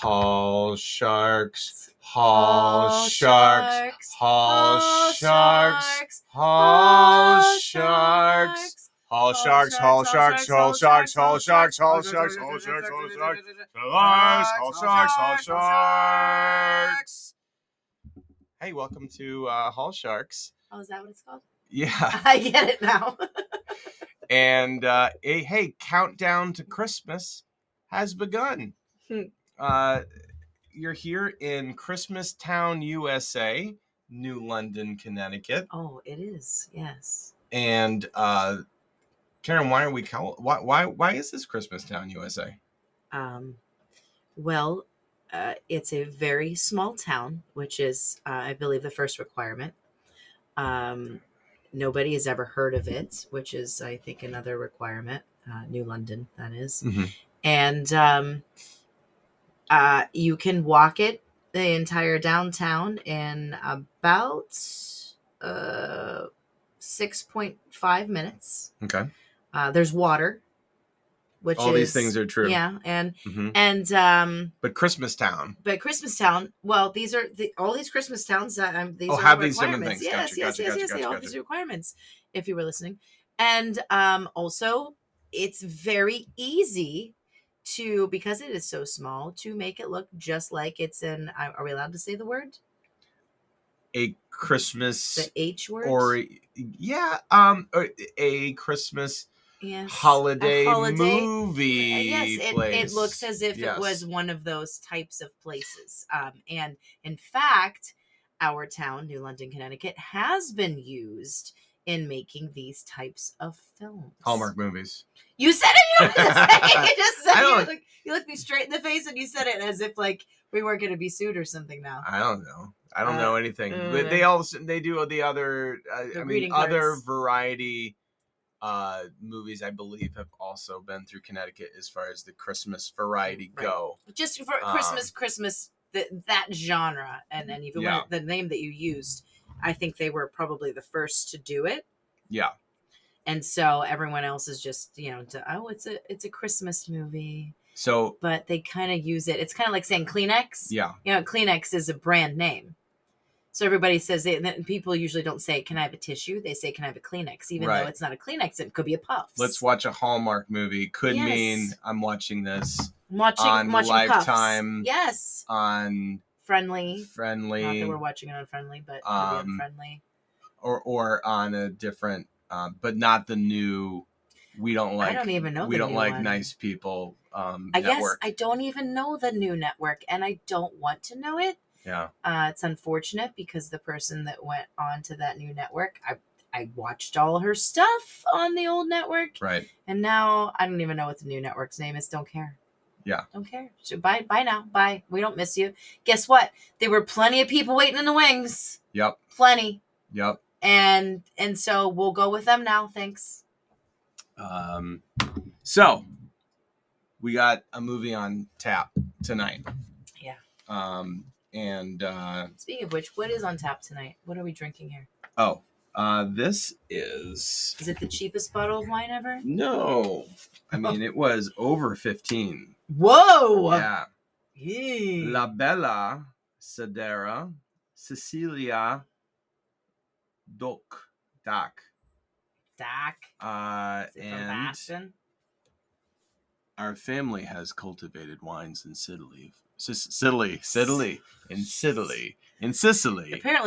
Hall sharks, hall sharks, hall sharks, hall sharks, hall sharks, hall sharks, hall sharks, hall sharks, hall sharks, hall sharks, hall sharks, hall sharks, hall sharks. Hey, welcome to Hall Sharks. Oh, is that what it's called? Yeah. I get it now. And hey, countdown to Christmas has begun. You're here in Christmas Town, USA, New London, Connecticut. Oh, it is. Yes. And Karyn, why are we why is this Christmas Town, USA? Well, it's a very small town, which is I believe the first requirement. Nobody has ever heard of it, which is I think another requirement. New London, that is. Mm-hmm. And you can walk it, the entire downtown, in about 6.5 minutes. Okay. There's water, which all these things are true. Yeah, and but Christmastown. But Christmastown. Well, these are all these Christmastowns. These are have these different things. Yes, gotcha, yes. All these requirements. If you were listening, and also it's very easy to, because it is so small, to make it look just like it's an, are we allowed to say the word? A Christmas. The H word? Or, yeah, a Christmas holiday movie yes, place. It looks as if it was one of those types of places. And in fact, our town, New London, Connecticut, has been used in making these types of films. Hallmark movies. You said it. You just said it. You looked me straight in the face and you said it as if like we weren't going to be sued or something. Now I don't know. I don't know anything. But they do the other. Other variety movies I believe have also been through Connecticut as far as the Christmas variety go. Just for Christmas that genre, and then even the name that you used. I think they were probably the first to do it. Yeah. And so everyone else is just, it's a Christmas movie. So, but they kind of use it. It's kind of like saying Kleenex. Yeah. Kleenex is a brand name. So everybody says it. People usually don't say, "Can I have a tissue?" They say, "Can I have a Kleenex?" Even though it's not a Kleenex, it could be a puff. Let's watch a Hallmark movie. Could mean I'm watching this. I'm watching Lifetime. Puffs. Yes. On Friendly. Not that we're watching it on Friendly, but could be on Friendly. Or on a different, but not the new. I don't even know. We don't like one. Nice people. Network. I don't even know the new network, and I don't want to know it. Yeah. It's unfortunate because the person that went on to that new network, I watched all her stuff on the old network. Right. And now I don't even know what the new network's name is. Don't care. Yeah. Don't care. So bye now. Bye. We don't miss you. Guess what? There were plenty of people waiting in the wings. Yep. Plenty. Yep. And so we'll go with them now. Thanks. So we got a movie on tap tonight. Yeah. Speaking of which, what is on tap tonight? What are we drinking here? Oh, this is. Is it the cheapest bottle of wine ever? No. I mean, it was over 15. Whoa! Yeah. Yee. La Bella Sedera Cecilia Doc. And our family has cultivated wines in Sicily. Apparently,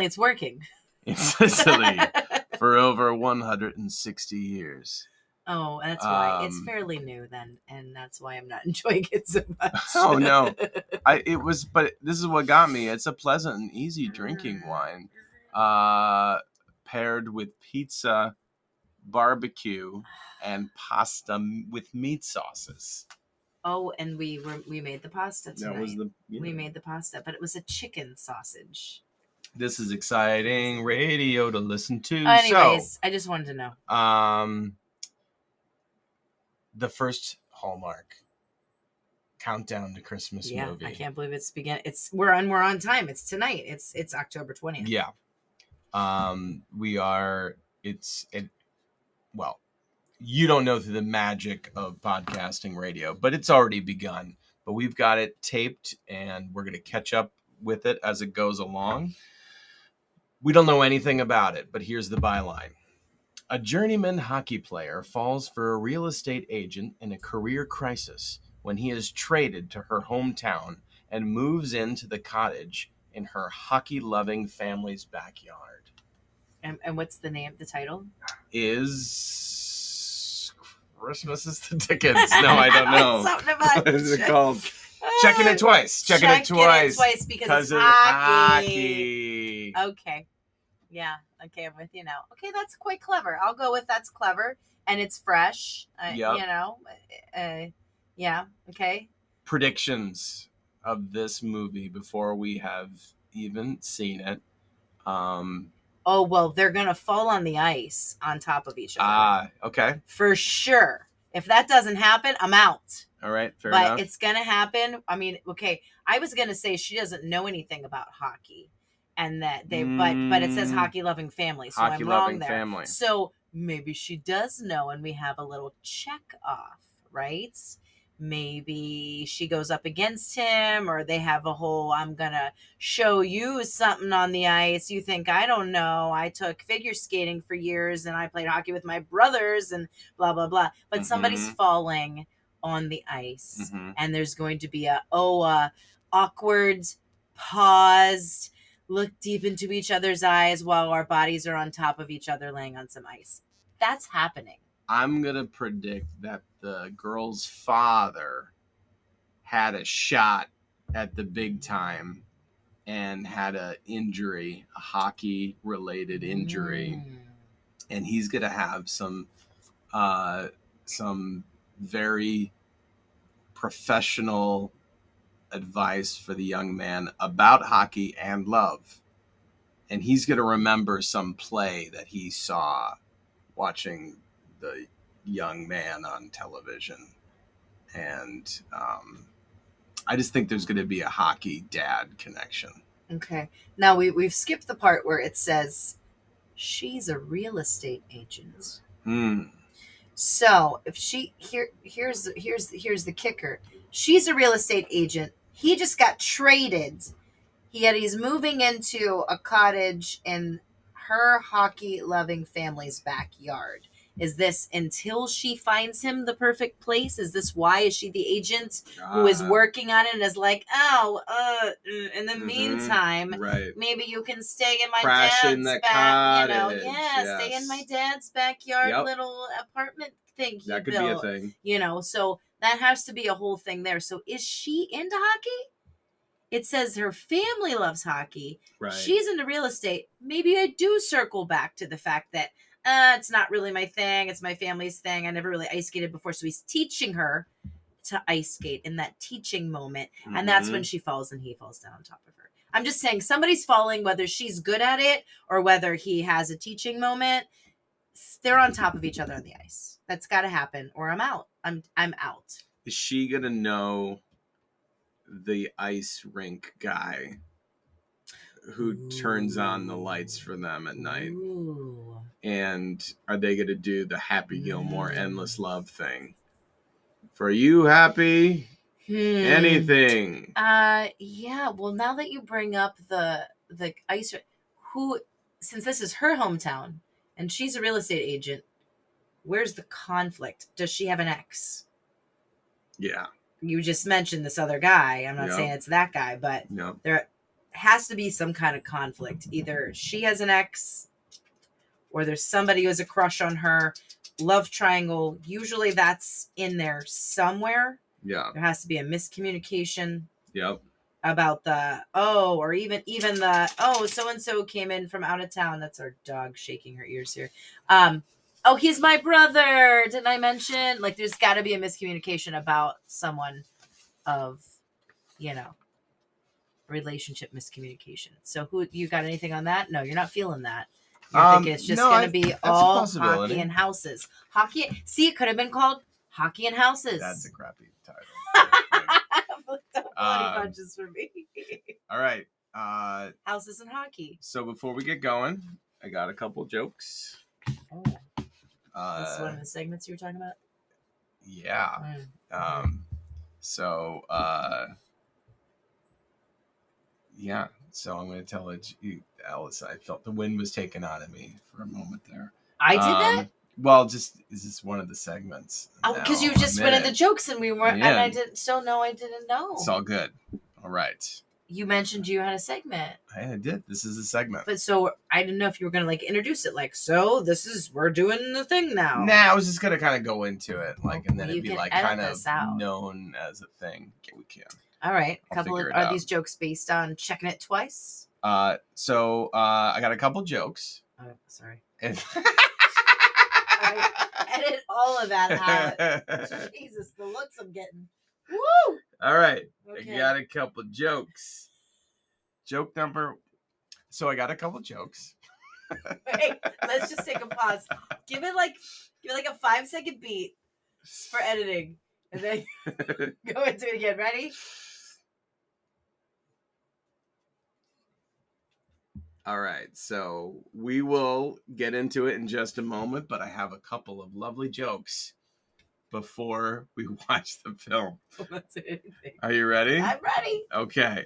it's working. In Sicily for over 160 years. Oh, that's why it's fairly new then, and that's why I'm not enjoying it so much. Oh no, but this is what got me. It's a pleasant and easy drinking wine, paired with pizza, barbecue, and pasta with meat sauces. Oh, and we made the pasta tonight. That was we made the pasta, but it was a chicken sausage. This is exciting radio to listen to. Anyways, so, I just wanted to know. The first Hallmark countdown to Christmas movie. I can't believe it's beginning. We're on time. It's tonight. It's October 20th. Yeah, we are. Well, you don't know through the magic of podcasting radio, but it's already begun. but we've got it taped and we're going to catch up with it as it goes along. We don't know anything about it, but here's the byline. A journeyman hockey player falls for a real estate agent in a career crisis when he is traded to her hometown and moves into the cottage in her hockey-loving family's backyard. And what's the name? The title is Christmas is the Dickens. No, I don't know. Something about what is it called? Checking it twice. Checking it twice because it's hockey. Okay. Yeah. Okay, I'm with you now. Okay, that's quite clever. I'll go with that's clever and it's fresh. Yep. You know. Yeah. Okay. Predictions of this movie before we have even seen it. Oh, well, they're going to fall on the ice on top of each other. Okay. For sure. If that doesn't happen, I'm out. All right, fair enough. But it's going to happen. I mean, okay, I was going to say she doesn't know anything about hockey. And that they, but it says hockey-loving family, so I'm wrong there. Family. So maybe she does know and we have a little check-off, right? Maybe she goes up against him or they have a whole, I'm going to show you something on the ice. You think, I don't know. I took figure skating for years and I played hockey with my brothers and blah, blah, blah. But somebody's falling on the ice and there's going to be a awkward, paused, look deep into each other's eyes while our bodies are on top of each other laying on some ice. That's happening. I'm going to predict that the girl's father had a shot at the big time and had an injury, a hockey-related injury. Mm. And he's going to have some very professional advice for the young man about hockey and love. And he's going to remember some play that he saw watching the young man on television. And I just think there's going to be a hockey dad connection. Okay. Now we've skipped the part where it says she's a real estate agent. So if she here's the kicker. She's a real estate agent. He just got traded. He's moving into a cottage in her hockey loving family's backyard. Is this until she finds him the perfect place? Is this why? Is she the agent who is working on it and is like, in the meantime, maybe you can stay in my dad's backyard. Stay in my dad's backyard little apartment thing he built. That could be a thing. You know, so that has to be a whole thing there. So is she into hockey? It says her family loves hockey. Right. She's into real estate. Maybe I do circle back to the fact that it's not really my thing. It's my family's thing. I never really ice skated before. So he's teaching her to ice skate in that teaching moment. Mm-hmm. And that's when she falls and he falls down on top of her. I'm just saying somebody's falling, whether she's good at it or whether he has a teaching moment. They're on top of each other on the ice. That's got to happen or I'm out. I'm out. Is she going to know the ice rink guy who turns on the lights for them at night? Ooh. And are they going to do the Happy Gilmore endless love thing? For you, happy anything. Yeah. Well, now that you bring up the ice, since this is her hometown and she's a real estate agent, where's the conflict? Does she have an ex? Yeah. You just mentioned this other guy. I'm not saying it's that guy, but there has to be some kind of conflict. Either she has an ex, or there's somebody who has a crush on her. Love triangle. Usually that's in there somewhere. Yeah. There has to be a miscommunication. Yep. About the, or even the, so-and-so came in from out of town. That's our dog shaking her ears here. He's my brother. Didn't I mention? Like, there's got to be a miscommunication about someone of, relationship miscommunication. So you got anything on that? No, you're not feeling that. I think it's just going to be all hockey and houses. Hockey. See, it could have been called Hockey and Houses. That's a crappy title. Don't bloody punches for me. All right. Houses and hockey. So before we get going, I got a couple jokes. Oh. That's one of the segments you were talking about? Yeah. So, yeah. So I'm going to tell you, Alice, I felt the wind was taken out of me for a moment there. I did that? Well, is this one of the segments? Oh, because you just went at the jokes and we weren't, and I didn't. So no, I didn't know. It's all good. All right. You mentioned you had a segment. I did. This is a segment. But so I didn't know if you were going to like introduce it. Like, so this is, we're doing the thing now. Nah, I was just going to kind of go into it. Like, and then it'd be like kind of known as a thing. Okay, we can. All right. A couple of, are these jokes based on Checking It Twice? So I got a couple jokes. Oh, sorry. And I edit all of that out. Jesus, the looks I'm getting. Woo! All right. Okay. I got a couple jokes. Joke number. So I got a couple jokes. Wait, let's just take a pause. Give it like a 5-second beat for editing. And then go into it again. Ready? All right. So we will get into it in just a moment, but I have a couple of lovely jokes before we watch the film. Are you ready? I'm ready. Okay.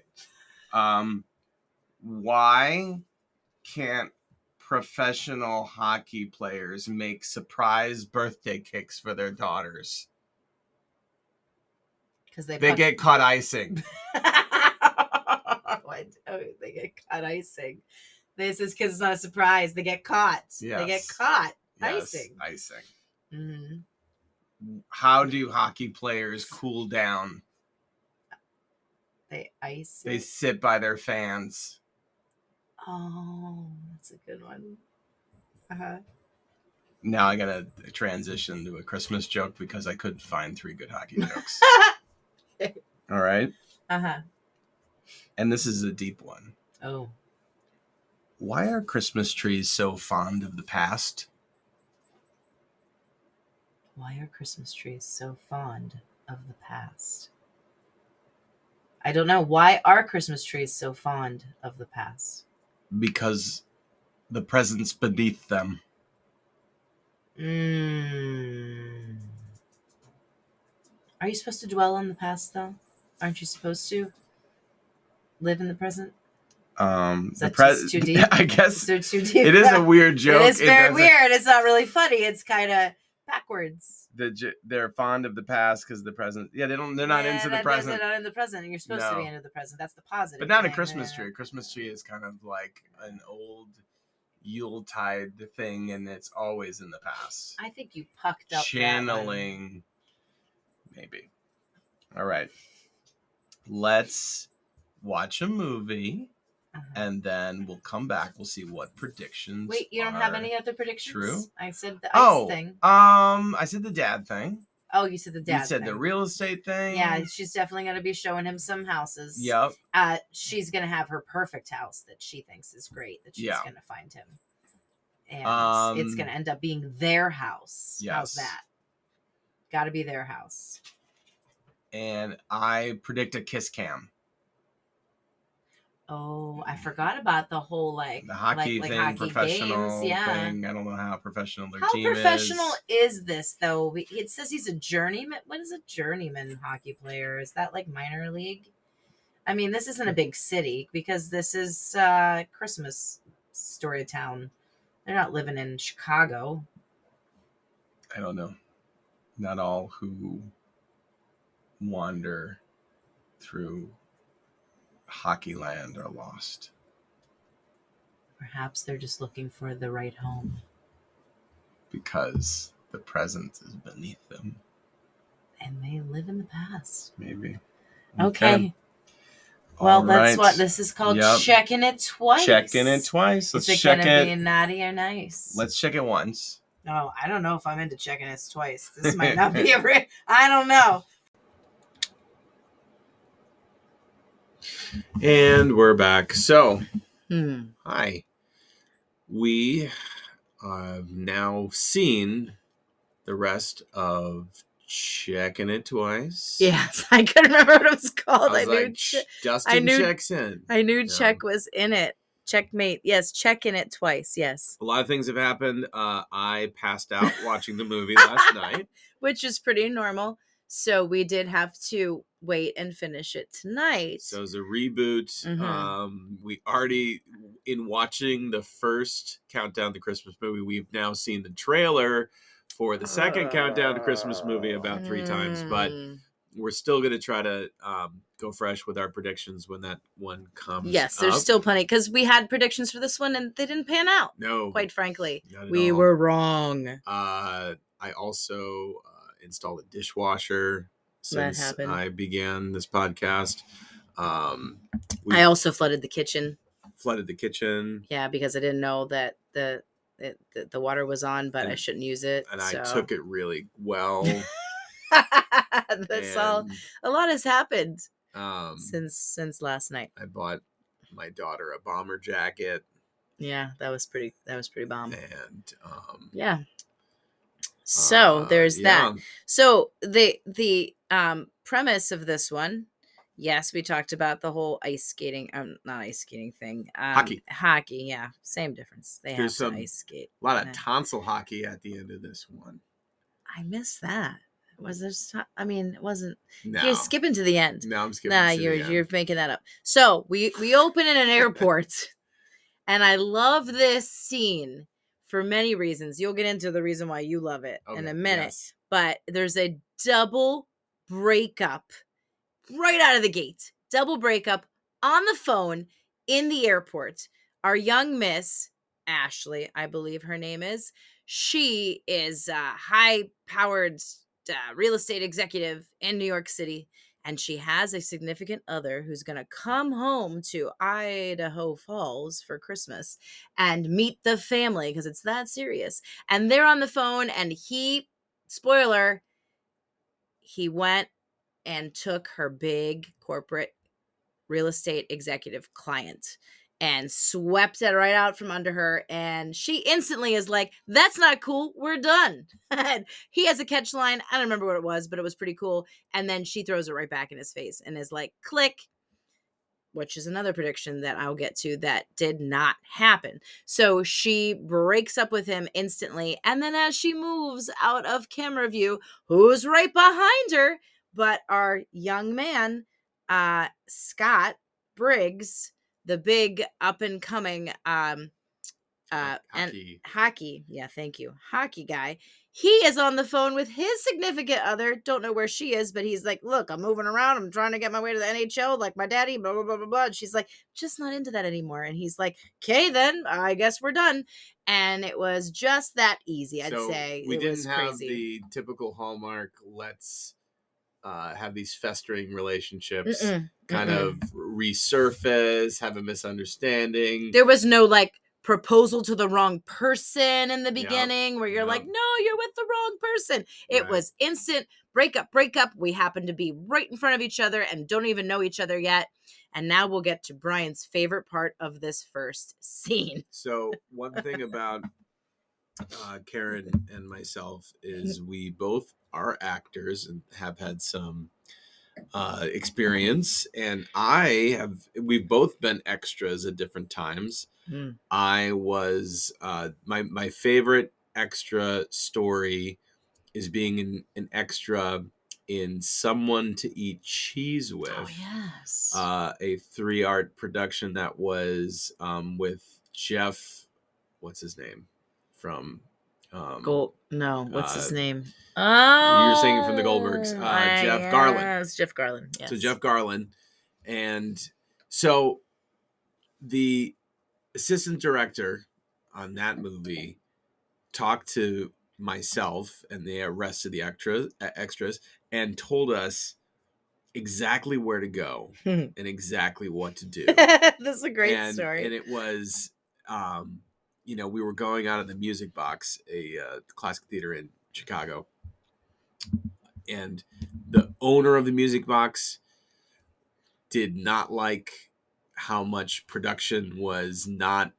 Why can't professional hockey players make surprise birthday cakes for their daughters? Because they get caught icing. They get caught icing. This is because it's not a surprise. They get caught. Yes. They get caught icing. Yes, icing. Mm-hmm. How do hockey players cool down? They ice it. They sit by their fans. Oh, that's a good one. Uh-huh. Now I gotta transition to a Christmas joke because I couldn't find 3 good hockey jokes. All right. Uh-huh. And this is a deep one. Oh. Why are Christmas trees so fond of the past? Why are Christmas trees so fond of the past? I don't know. Why are Christmas trees so fond of the past? Because the presents beneath them. Mm. Are you supposed to dwell on the past, though? Aren't you supposed to live in the present? Is that too deep? I guess is too deep? It is a weird joke. It is very weird. It's not really funny. It's kind of backwards. They're fond of the past because the present. Yeah, they're not into the present. They're not in the present, and you're supposed to be into the present. That's the positive. But not a Christmas tree. A Christmas tree is kind of like an old Yuletide thing, and it's always in the past. I think you pucked up channeling. That one. Maybe. All right, let's watch a movie, and then we'll come back. We'll see what predictions. Wait, you don't have any other predictions? True. I said the ice thing. I said the dad thing. Oh, you said the dad. You said the real estate thing. Yeah, she's definitely going to be showing him some houses. Yep. She's going to have her perfect house that she thinks is great. That she's going to find him, and it's going to end up being their house. Yes. How's that? Got to be their house. And I predict a kiss cam. Oh, I forgot about the whole the hockey thing, hockey professional games. Yeah. Thing. I don't know how professional their team is. How professional is this, though? It says he's a journeyman. What is a journeyman hockey player? Is that like minor league? I mean, this isn't a big city because this is Christmas story town. They're not living in Chicago. I don't know. Not all who wander through hockey land are lost. Perhaps they're just looking for the right home. Because the present is beneath them. And they live in the past. Maybe. Okay. Well, that's what this is called. Yep. Checking It Twice. Checking It Twice. Let's check it. Is it going to be naughty or nice? Let's check it once. No, I don't know if I'm into checking it twice. This might not be I don't know. And we're back. So, Hi. We have now seen the rest of Checking It Twice. Yes, I couldn't remember what it was called. I knew Check was in it. Checkmate. Yes, Checking It Twice. Yes. A lot of things have happened. I passed out watching the movie last night. Which is pretty normal. So we did have to wait and finish it tonight. So it was a reboot. Mm-hmm. We already, in watching the first Countdown to Christmas movie, we've now seen the trailer for the second Countdown to Christmas movie about three times. But we're still going to try to go fresh with our predictions when that one comes. Yes, there's still plenty, because we had predictions for this one and they didn't pan out. No. Quite frankly. We were wrong. I also installed a dishwasher since I began this podcast. I also flooded the kitchen. Yeah, because I didn't know that the water was on, but I shouldn't use it. And so I took it really well. That's all. A lot has happened since last night. I bought my daughter a bomber jacket. Yeah, that was pretty bomb. And yeah. So there's that. So the premise of this one, yes, we talked about the whole ice skating, not ice skating thing. Hockey, yeah, same difference. They have some ice skate. A lot of tonsil hockey at the end of this one. I missed that. Was there? I mean, it wasn't. No. You're skipping to the end. No, I'm skipping. Nah, you're making that up. So we open in an airport, and I love this scene. For many reasons. You'll get into the reason why you love it in a minute. Yes. But there's a double breakup right out of the gate. Double breakup on the phone in the airport. Our young miss, Ashley, I believe her name is, she is a high-powered real estate executive in New York City. And she has a significant other who's going to come home to Idaho Falls for Christmas and meet the family because it's that serious. And they're on the phone and he, spoiler, he went and took her big corporate real estate executive client and swept it right out from under her. And she instantly is like, that's not cool. We're done. He has a catch line. I don't remember what it was, but it was pretty cool. And then she throws it right back in his face and is like, click, which is another prediction that I'll get to that did not happen. So she breaks up with him instantly. And then as she moves out of camera view, who's right behind her but our young man, Scott Briggs, the big up-and-coming hockey. Yeah, thank you. Hockey guy. He is on the phone with his significant other. Don't know where she is, but he's like, look, I'm moving around. I'm trying to get my way to the NHL like my daddy, blah, blah, blah, blah, blah. And she's like, just not into that anymore. And he's like, okay, then I guess we're done. And it was just that easy, I'd say. We didn't have the typical Hallmark, let's have these festering relationships kind of resurface, have a misunderstanding. There was no like proposal to the wrong person in the beginning where you're like, no, you're with the wrong person. It was instant breakup. We happen to be right in front of each other and don't even know each other yet. And now we'll get to Brian's favorite part of this first scene. So one thing about Karyn and myself is we both are actors and have had some experience, and we've both been extras at different times. I was my favorite extra story is being an extra in Someone to Eat Cheese With. Oh, yes. A 3 Art production that was with Jeff, what's his name? From what's his name? Oh, you're saying from The Goldbergs. Jeff Garlin. Yes, Jeff Garlin. Yes. So Jeff Garlin, and so the assistant director on that movie talked to myself and the rest of the extras and told us exactly where to go and exactly what to do. This is a great story, and it was. We were going out at the Music Box, a classic theater in Chicago, and the owner of the Music Box did not like how much production was not,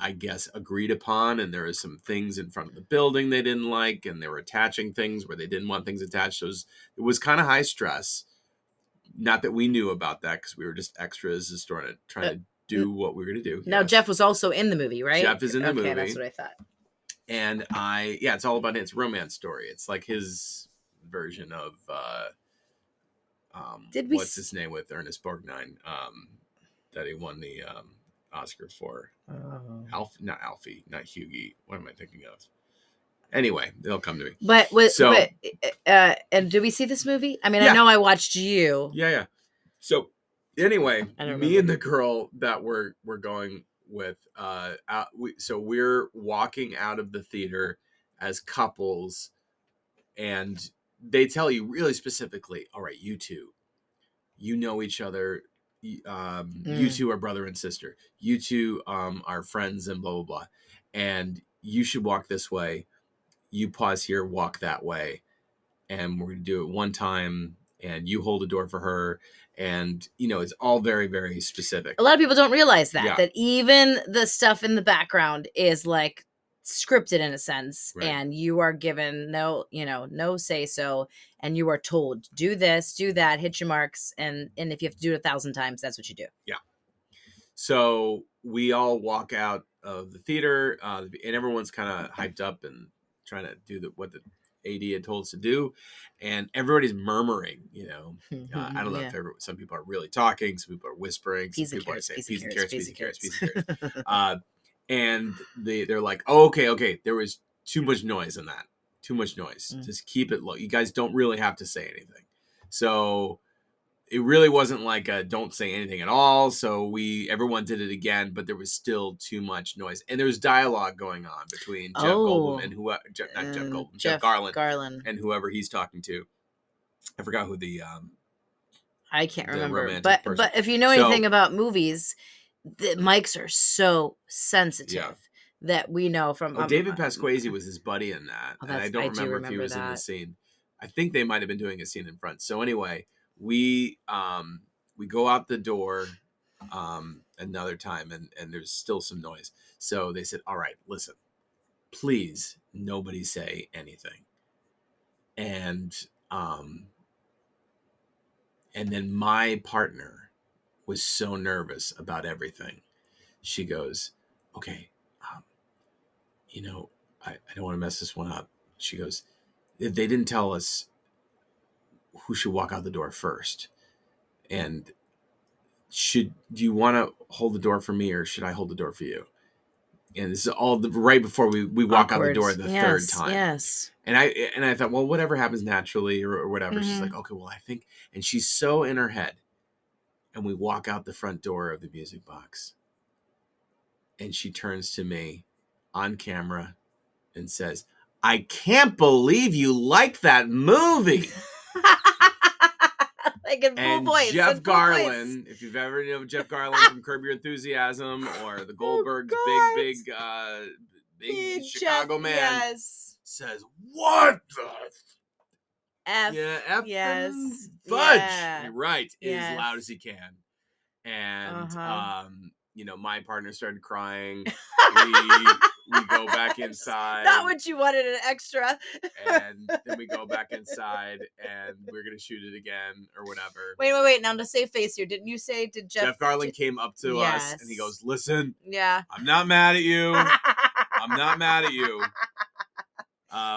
I guess, agreed upon. And there were some things in front of the building they didn't like, and they were attaching things where they didn't want things attached. So it was kind of high stress. Not that we knew about that because we were just extras, just trying to do what we were going to do. Now, yes. Jeff was also in the movie, right? Jeff is in the movie. Okay, that's what I thought. And it's all about it. It's a romance story. It's like his version of what's his name with Ernest Borgnine that he won the Oscar for. Not Hughie. What am I thinking of? Anyway, they'll come to me. But and do we see this movie? I mean, yeah. I know I watched you. Yeah. So anyway, me and the girl that we're going with, so we're walking out of the theater as couples, and they tell you really specifically, all right, you two, you know each other. You two are brother and sister. You two are friends and blah, blah, blah. And you should walk this way. You pause here, walk that way. And we're going to do it one time. And you hold the door for her. And, you know, it's all very, very specific. A lot of people don't realize that. Yeah. That even the stuff in the background is like scripted in a sense. Right. And you are given no say so. And you are told, do this, do that, hit your marks. And if you have to do it 1,000 times, that's what you do. Yeah. So we all walk out of the theater. And everyone's kind of hyped up and trying to do what the AD had told us to do, and everybody's murmuring, I don't know if some people are really talking, some people are whispering, some people are saying piece of carrots. And they're like, oh, okay. There was too much noise in that. Too much noise. Mm. Just keep it low. You guys don't really have to say anything. So it really wasn't like a don't say anything at all. So everyone did it again, but there was still too much noise. And there was dialogue going on between Jeff Goldblum and Jeff Garlin. And whoever he's talking to. I forgot who the I can't remember. But if you know anything about movies, the mics are so sensitive. Yeah. That we know from David Pasquazi was his buddy in that. Oh, and I don't remember if he was in the scene. I think they might have been doing a scene in front. So anyway, we go out the door another time, and there's still some noise. So they said, all right, listen, please nobody say anything. And then my partner was so nervous about everything. She goes, okay, I don't want to mess this one up. She goes, they didn't tell us who should walk out the door first, and do you want to hold the door for me, or should I hold the door for you? And this is all right before we walk out the door the third time. Yes. And I thought, well, whatever happens naturally or whatever. Mm-hmm. She's like, okay, well, I think, and she's so in her head, and we walk out the front door of the Music Box, and she turns to me on camera and says, I can't believe you like that movie. Like in full voice. Jeff Garlin, if you've ever known Jeff Garlin from Curb Your Enthusiasm or The Goldbergs, big Chicago Jeff, man, yes. Says, what the F? Yeah, F. Yes. Fudge. Yeah. You're right. Yes. As loud as he can. And, my partner started crying. We go back inside. Not what you wanted, an extra. And then we go back inside, and we're going to shoot it again or whatever. Wait. Now, to save face here, didn't you say, did Jeff Garlin came up to us, and he goes, listen, I'm not mad at you. I'm not mad at you.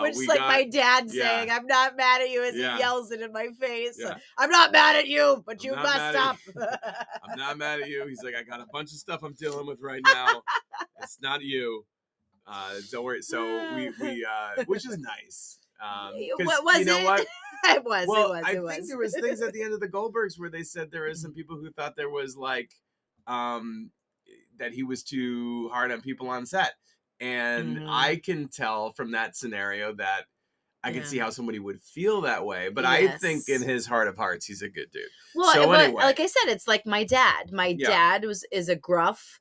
Which is like my dad saying, I'm not mad at you, as he yells it in my face. Yeah. I'm not mad at you, but you messed up. I'm not mad at you. He's like, I got a bunch of stuff I'm dealing with right now. It's not you. Don't worry. So we which is nice. What was you know it? What? It was. Well, it was. I think there was things at the end of The Goldbergs where they said there was some people who thought there was like that he was too hard on people on set, and I can tell from that scenario that I can see how somebody would feel that way, but I think in his heart of hearts, he's a good dude. Well, so anyway, like I said, it's like my dad. My dad is a gruff,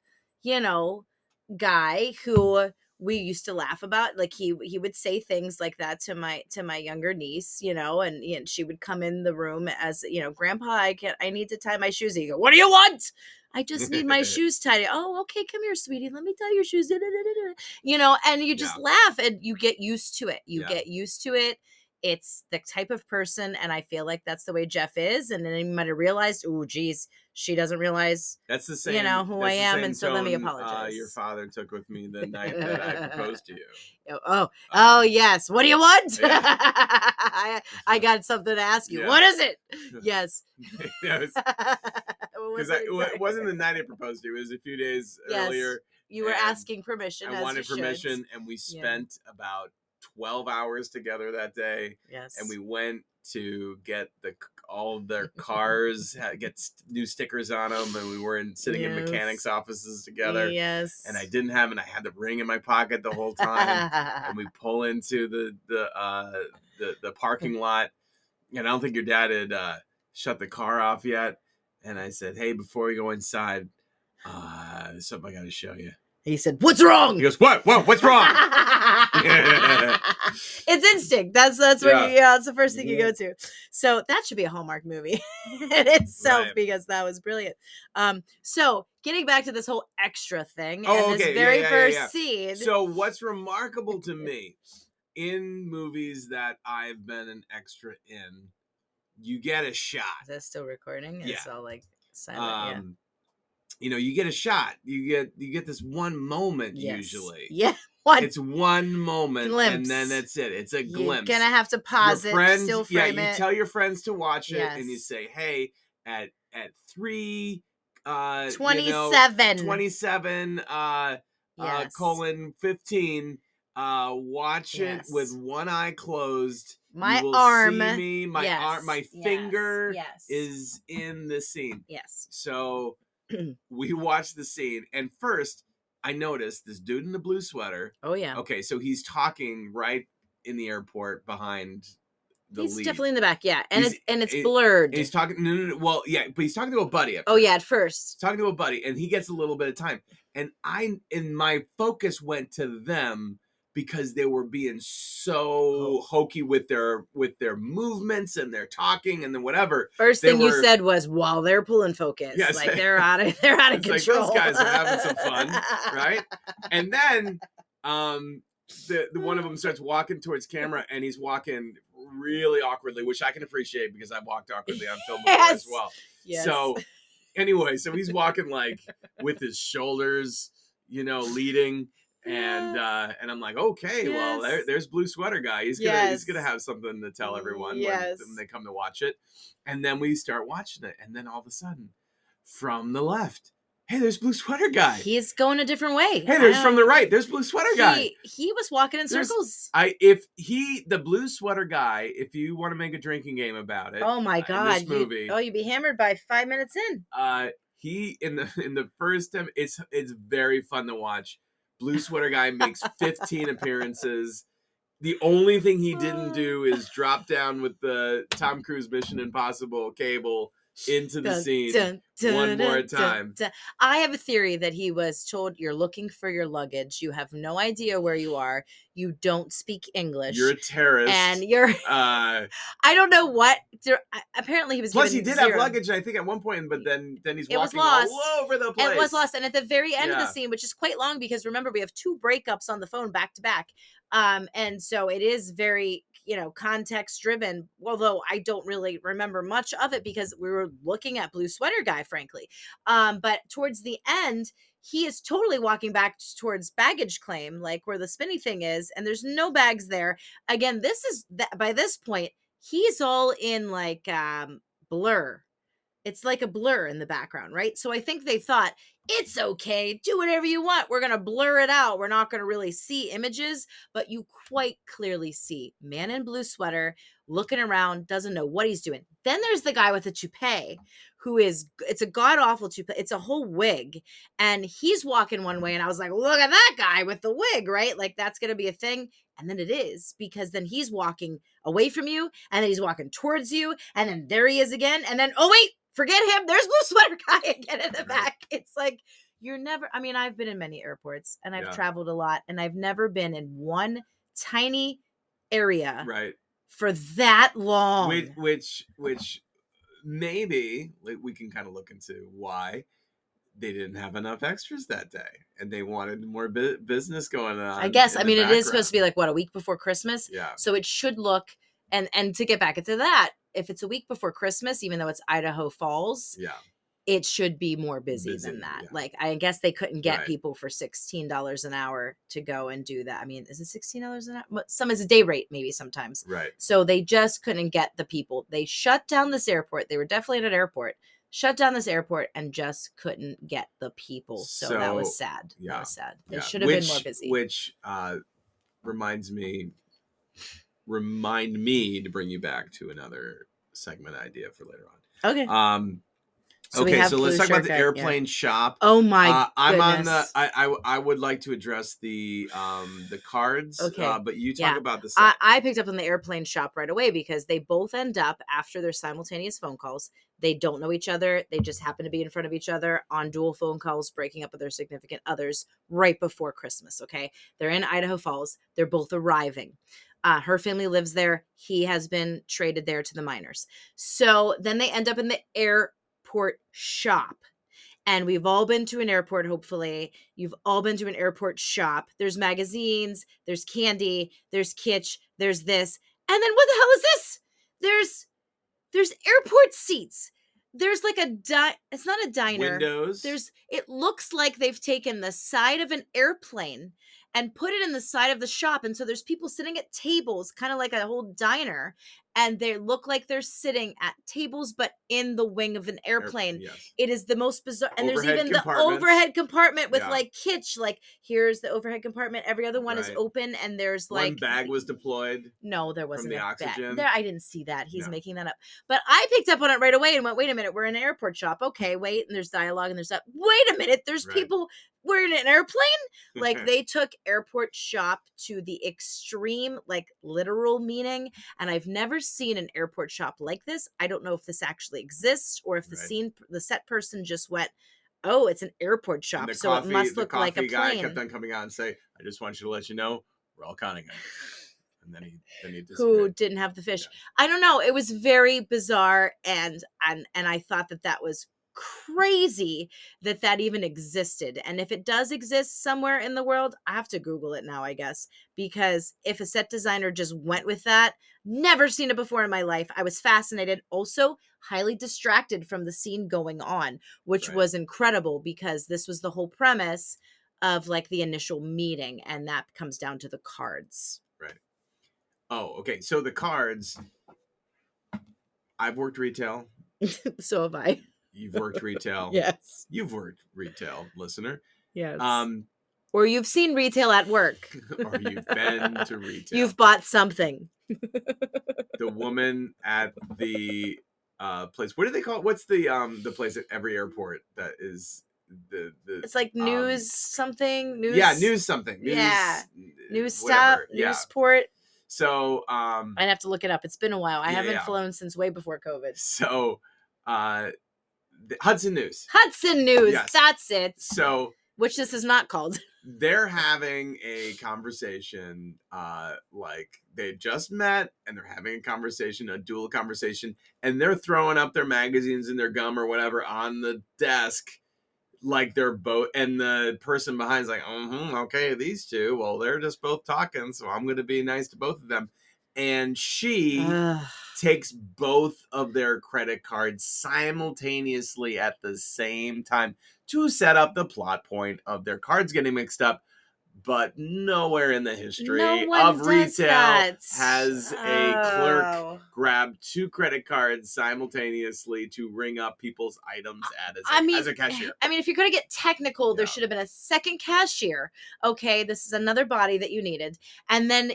guy who we used to laugh about, like he would say things like that to my younger niece, and she would come in the room as, Grandpa, I need to tie my shoes. He'd go, what do you want? I just need my shoes tied. Oh, okay, come here, sweetie. Let me tie your shoes. And you just laugh, and you get used to it. It's the type of person, and I feel like that's the way Jeff is. And then he might have realized, oh, geez, she doesn't realize that's the same, you know, who I am. And so let me apologize. Your father took with me the night that I proposed to you. Oh, yes. What do you want? Yeah. I got something to ask you. Yeah. What is it? Yes. It wasn't the night I proposed to you. It was a few days earlier. You were asking permission. I wanted permission, and we spent about 12 hours together that day. Yes. And we went to get all their cars, get new stickers on them. And we were sitting in mechanics offices together. Yes. And I didn't have, and I had the ring in my pocket the whole time. And we pull into the parking lot. And I don't think your dad had shut the car off yet. And I said, hey, before we go inside, there's something I got to show you. He said, what's wrong? He goes, what, what's wrong? It's instinct. That's what that's the first thing you go to. So that should be a Hallmark movie in itself, because that was brilliant. So getting back to this whole extra thing this very first scene. So what's remarkable to me in movies that I've been an extra in, you get a shot. Is that still recording? It's all like silent. You know, you get a shot. You get this one moment usually. Yeah. It's one moment glimpse. And then that's it. It's a glimpse. You're going to have to pause it, still frame it. You tell your friends to watch it and you say, hey, at 27 :15, watch it with one eye closed. My arm. See me. My arm, my finger is in the scene. Yes. So we watched the scene, and first I noticed this dude in the blue sweater. Oh yeah. Okay, so he's talking right in the airport behind the lead. He's definitely in the back, and it's blurred. And he's talking but he's talking to a buddy. At first. He's talking to a buddy, and he gets a little bit of time. And my focus went to them because they were being so hokey with their movements and their talking and then whatever. First thing you said was, "While they're pulling focus, they're out of control." Like, those guys are having some fun, right? And then the one of them starts walking towards camera, and he's walking really awkwardly, which I can appreciate because I've walked awkwardly on film before as well. Yes. So anyway, he's walking like with his shoulders, leading. And I'm like, okay, well, there's blue sweater guy. He's gonna have something to tell everyone when they come to watch it. And then we start watching it, and then all of a sudden, from the left, hey, there's blue sweater guy. He's going a different way. Hey, from the right, there's blue sweater guy. He was walking in circles. The blue sweater guy. If you want to make a drinking game about it, oh my god, in this movie, you'd be hammered by 5 minutes in. He in the first time, it's very fun to watch. Blue sweater guy makes 15 appearances. The only thing he didn't do is drop down with the Tom Cruise Mission Impossible cable into the scene one more time. I have a theory that he was told, you're looking for your luggage. You have no idea where you are. You don't speak English. You're a terrorist. And you're... I don't know what... Apparently he was... Plus he did have luggage, I think, at one point, but then he's walking all over the place. It was lost. And at the very end of the scene, which is quite long, because remember, we have two breakups on the phone back to back. And so it is very... context driven, although I don't really remember much of it because we were looking at blue sweater guy, frankly. But towards the end, he is totally walking back towards baggage claim, like where the spinny thing is, and there's no bags there. Again, by this point, he's all in like blur. It's like a blur in the background, right? So I think they thought, it's okay, do whatever you want. We're going to blur it out. We're not going to really see images, but you quite clearly see man in blue sweater looking around, doesn't know what he's doing. Then there's the guy with the toupee it's a god-awful toupee. It's a whole wig, and he's walking one way, and I was like, look at that guy with the wig, right? Like, that's going to be a thing. And then it is, because then he's walking away from you, and then he's walking towards you, and then there he is again, and then, oh, wait, forget him. There's blue sweater guy again in the back. It's like, you're never, I mean, I've been in many airports and I've traveled a lot, and I've never been in one tiny area for that long. Which maybe we can kind of look into why they didn't have enough extras that day, and they wanted more business going on. I guess. I mean, it is supposed to be like, what, a week before Christmas? Yeah. So it should look And to get back into that, if it's a week before Christmas, even though it's Idaho Falls, yeah, it should be more busy than that. Yeah. Like, I guess they couldn't get people for $16 an hour to go and do that. I mean, is it $16 an hour? Some is a day rate, maybe sometimes. Right. So they just couldn't get the people. They shut down this airport. They were definitely at an airport. Shut down this airport and just couldn't get the people. So that was sad. Yeah. That was sad. It should have been more busy. Which remind me to bring you back to another segment idea for later on. Okay. So let's talk about the airplane shop. Oh my goodness. I would like to address the cards. Okay. But you talk about the segment. I picked up on the airplane shop right away because they both end up after their simultaneous phone calls. They don't know each other. They just happen to be in front of each other on dual phone calls, breaking up with their significant others right before Christmas. Okay. They're in Idaho Falls. They're both arriving. Her family lives there. He has been traded there to the minors. So then they end up in the airport shop. And we've all been to an airport, hopefully. You've all been to an airport shop. There's magazines. There's candy. There's kitsch. There's this. And then what the hell is this? There's airport seats. There's like it's not a diner. Windows. It looks like they've taken the side of an airplane and put it in the side of the shop. And so there's people sitting at tables, kind of like a whole diner. And they look like they're sitting at tables, but in the wing of an airplane. Yes. It is the most bizarre. And there's even the overhead compartment with like kitsch. Like, here's the overhead compartment. Every other one is open. And there's like. One bag was deployed. No, there wasn't. From the oxygen. I didn't see that. He's making that up. But I picked up on it right away and went, wait a minute, we're in an airport shop. Okay, wait. And there's dialogue and there's that. Wait a minute. There's people. We're in an airplane. Like, they took airport shop to the extreme, like, literal meaning. And I've never seen an airport shop like this. I don't know if this actually exists or if the set person just went, oh, it's an airport shop. So it must look like a plane. The coffee guy kept on coming out and say, I just want you to let you know, we're all counting on it. And then he disappeared. Who didn't have the fish. Yeah. I don't know. It was very bizarre. And I thought that was crazy that even existed. And if it does exist somewhere in the world, I have to Google it now, I guess, because if a set designer just went with that, never seen it before in my life. I was fascinated, also highly distracted from the scene going on, which was incredible because this was the whole premise of like the initial meeting, and that comes down to the cards. Right. Oh, okay. So the cards, I've worked retail. So have I. You've worked retail. Yes. You've worked retail, listener. Yes. Or you've seen retail at work. Or you've been to retail. You've bought something. The woman at the place. What do they call it? What's the place at every airport that is the it's like news something. News. Yeah, news something. News, yeah. News stop. Yeah. Newsport. So I'd have to look it up. It's been a while. I haven't flown since way before COVID. So the Hudson News. Hudson News. Yes. That's it. So, which this is not called. They're having a conversation, like they just met, and they're having a dual conversation, and they're throwing up their magazines and their gum or whatever on the desk, like they're both. And the person behind's like, okay, these two, well, they're just both talking, so I'm going to be nice to both of them. And she takes both of their credit cards simultaneously at the same time to set up the plot point of their cards getting mixed up. But nowhere in the history of retail has a clerk grabbed two credit cards simultaneously to ring up people's items as a cashier. I mean, if you're going to get technical, there should have been a second cashier. Okay, this is another body that you needed. And then,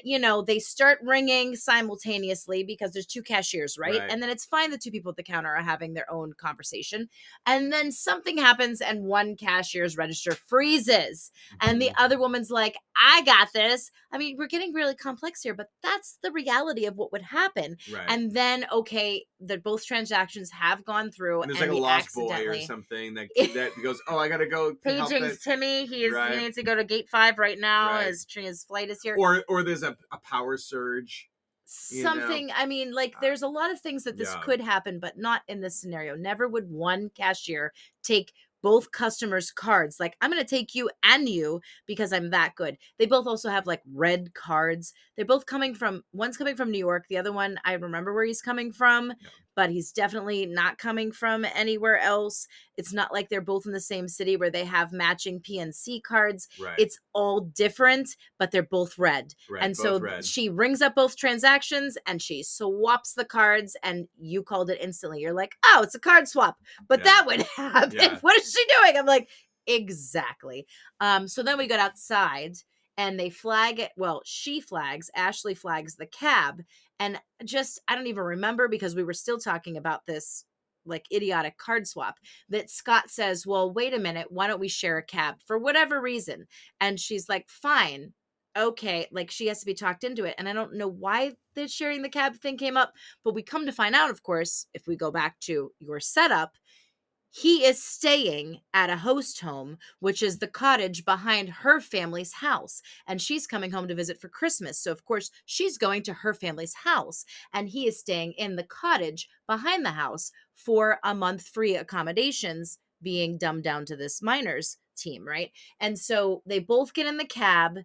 they start ringing simultaneously because there's two cashiers, right? And then it's fine. The two people at the counter are having their own conversation. And then something happens and one cashier's register freezes. And the other woman's like, I got this. I mean, we're getting really complex here, but that's the reality of what would happen. Right. And then, that both transactions have gone through. And there's like a lost boy or something that goes, I got to go. Paging's Timmy. He needs to go to gate 5 right now. Right. His flight is here. Or there's a power surge. Something. I mean, there's a lot of things that this could happen, but not in this scenario. Never would one cashier take both customers' cards. Like, I'm going to take you and you because I'm that good. They both also have like red cards. They're both coming from, one's coming from New York. The other one, I remember where he's coming from, but he's definitely not coming from anywhere else. It's not like they're both in the same city where they have matching PNC cards. Right. It's all different, but they're both red. Right, and both so red. She rings up both transactions and she swaps the cards, and you called it instantly. You're like, oh, it's a card swap, but that would happen. Yeah. What is she doing? I'm like, exactly. So then we got outside and they flag it. Well, she flags, Ashley flags the cab, and just, I don't even remember because we were still talking about this like idiotic card swap that Scott says, well, wait a minute. Why don't we share a cab for whatever reason? And she's like, fine. Okay. Like, she has to be talked into it. And I don't know why the sharing the cab thing came up, but we come to find out, of course, if we go back to your setup, he is staying at a host home, which is the cottage behind her family's house. And she's coming home to visit for Christmas. So, of course, she's going to her family's house. And he is staying in the cottage behind the house for a month free accommodations, being dumbed down to this minors team, right? And so they both get in the cab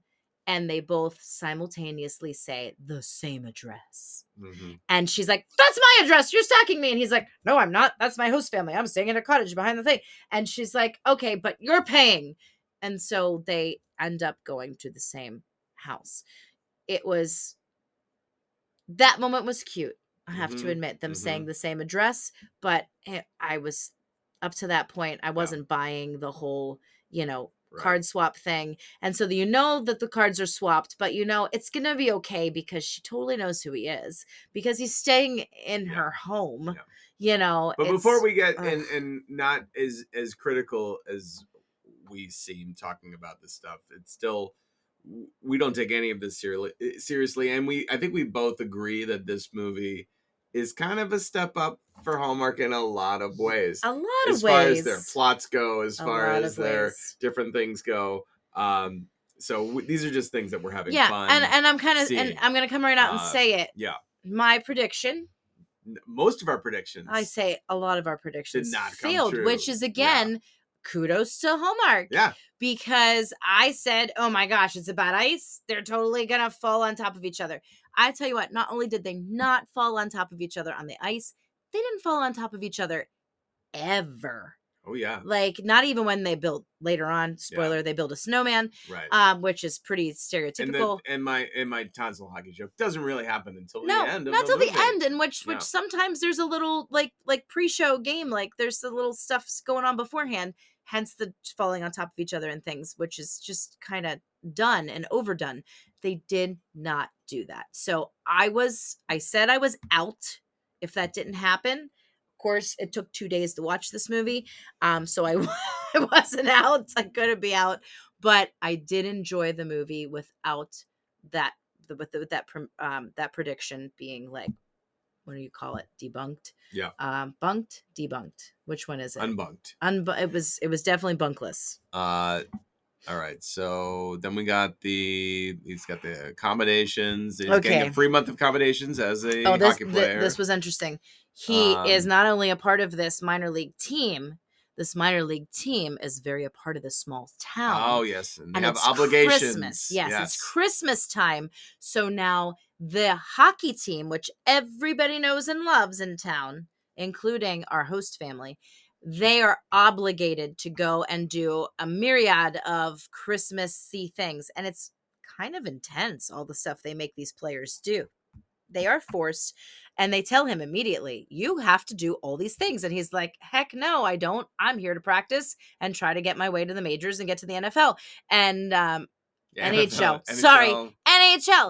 and they both simultaneously say the same address. Mm-hmm. And she's like, that's my address. You're stalking me. And he's like, no, I'm not. That's my host family. I'm staying in a cottage behind the thing. And she's like, okay, but you're paying. And so they end up going to the same house. It was, that moment was cute. I have to admit, them saying the same address, but I was, up to that point, I wasn't buying the whole, you know, card swap thing. And so you know that the cards are swapped, but you know it's gonna be okay because she totally knows who he is because he's staying in her home. You know, but before we get in, and not as critical as we seem talking about this stuff, it's still, we don't take any of this seriously, and I think we both agree that this movie is kind of a step up for Hallmark in a lot of ways. As far as their plots go, as far as their different things go. So these are just things that we're having fun. Yeah, and I'm kind of, and I'm going to come right out and say it. Yeah. My prediction. Most of our predictions. I say a lot of our predictions. Did not come true. Which is, again, kudos to Hallmark. Yeah. Because I said, oh my gosh, it's about ice. They're totally going to fall on top of each other. I tell you what, not only did they not fall on top of each other on the ice, they didn't fall on top of each other ever. Oh, yeah. Like, not even when they built, later on, spoiler, they build a snowman, right? Which is pretty stereotypical. And my tonsil hockey joke doesn't really happen until the end. Not until the end, in which sometimes there's a little, like pre-show game, like there's the little stuff going on beforehand, hence the falling on top of each other and things, which is just kind of done and overdone. They did not do that. So I said I was out if that didn't happen. Of course, it took 2 days to watch this movie. So I wasn't out. I couldn't be out, but I did enjoy the movie without that, that prediction being like, what do you call it? Debunked. Yeah. Bunked, debunked. Which one is it? Unbunked. It was definitely bunkless. All right. So then we got he's got the accommodations. He's getting a free month of accommodations as a hockey player. This was interesting. He is not only a part of this minor league team. This minor league team is very a part of this small town. Oh, yes. And they have obligations. Christmas. Yes, it's Christmas time. So now the hockey team, which everybody knows and loves in town, including our host family, they are obligated to go and do a myriad of Christmassy things. And it's kind of intense, all the stuff they make these players do. They are forced, and they tell him immediately, you have to do all these things. And he's like, heck no, I don't. I'm here to practice and try to get my way to the majors and get to the NFL and NHL.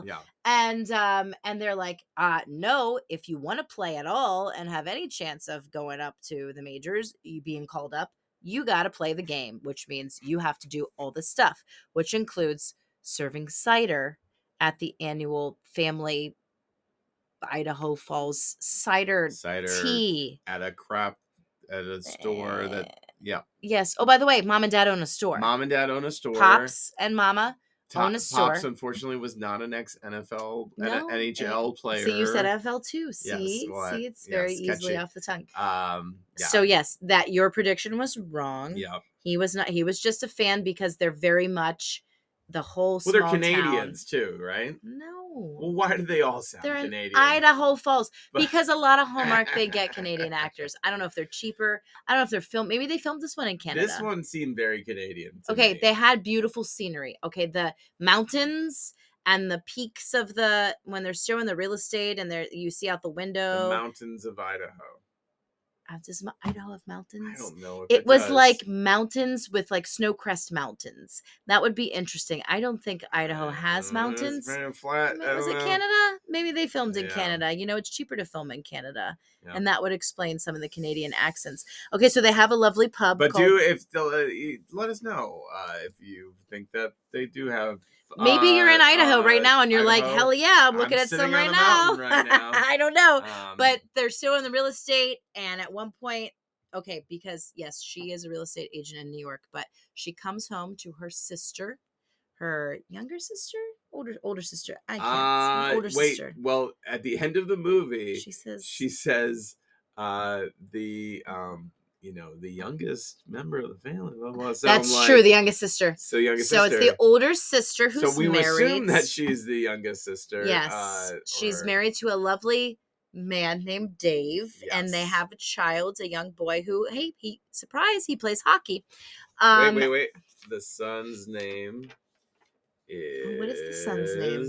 Yeah. And they're like, no, if you want to play at all and have any chance of going up to the majors, you being called up, you got to play the game, which means you have to do all this stuff, which includes serving cider at the annual family Idaho Falls cider tea at a store that, yes. Oh, by the way, mom and dad own a store. Pops and mama Pops, unfortunately, was not an ex-NFL, NHL player. See, you said NFL too. See, yes, well, see, it's very easily off the tongue. Yeah. So yes, that your prediction was wrong. Yeah, he was not. He was just a fan because they're very much the whole. Well, they're Canadians too, right? No. Well, why do they all sound Canadian? In Idaho Falls, because a lot of Hallmark they get Canadian actors. I don't know if they're cheaper. I don't know if they're filmed. Maybe they filmed this one in Canada. This one seemed very Canadian. Okay, they had beautiful scenery. Okay, the mountains and the peaks of the when they're showing the real estate and there you see out the window. The mountains of Idaho. Does Idaho have mountains? I don't know. It was does. Like mountains with like snow crest mountains. That would be interesting. I don't think Idaho has mountains. It's flat. I mean, was it Canada? Maybe they filmed in Canada. You know, it's cheaper to film in Canada, and that would explain some of the Canadian accents. Okay, so they have a lovely pub. But let us know if you think that they do have. Maybe you're in Idaho right now and you're Idaho, like, hell yeah, I'm looking at some right now. I don't know. But they're still in the real estate. And at one point, okay, because yes, she is a real estate agent in New York, but she comes home to her sister, her younger sister, older sister. I can't see. Older sister. Well, at the end of the movie, she says you know, the youngest member of the family. Blah, blah. So that's true. The youngest sister. So youngest sister. So it's the older sister who's married. So we assume that she's the youngest sister. Yes. She's married to a lovely man named Dave. Yes. And they have a child, a young boy who, hey, he plays hockey. Wait. The son's name is... What is the son's name?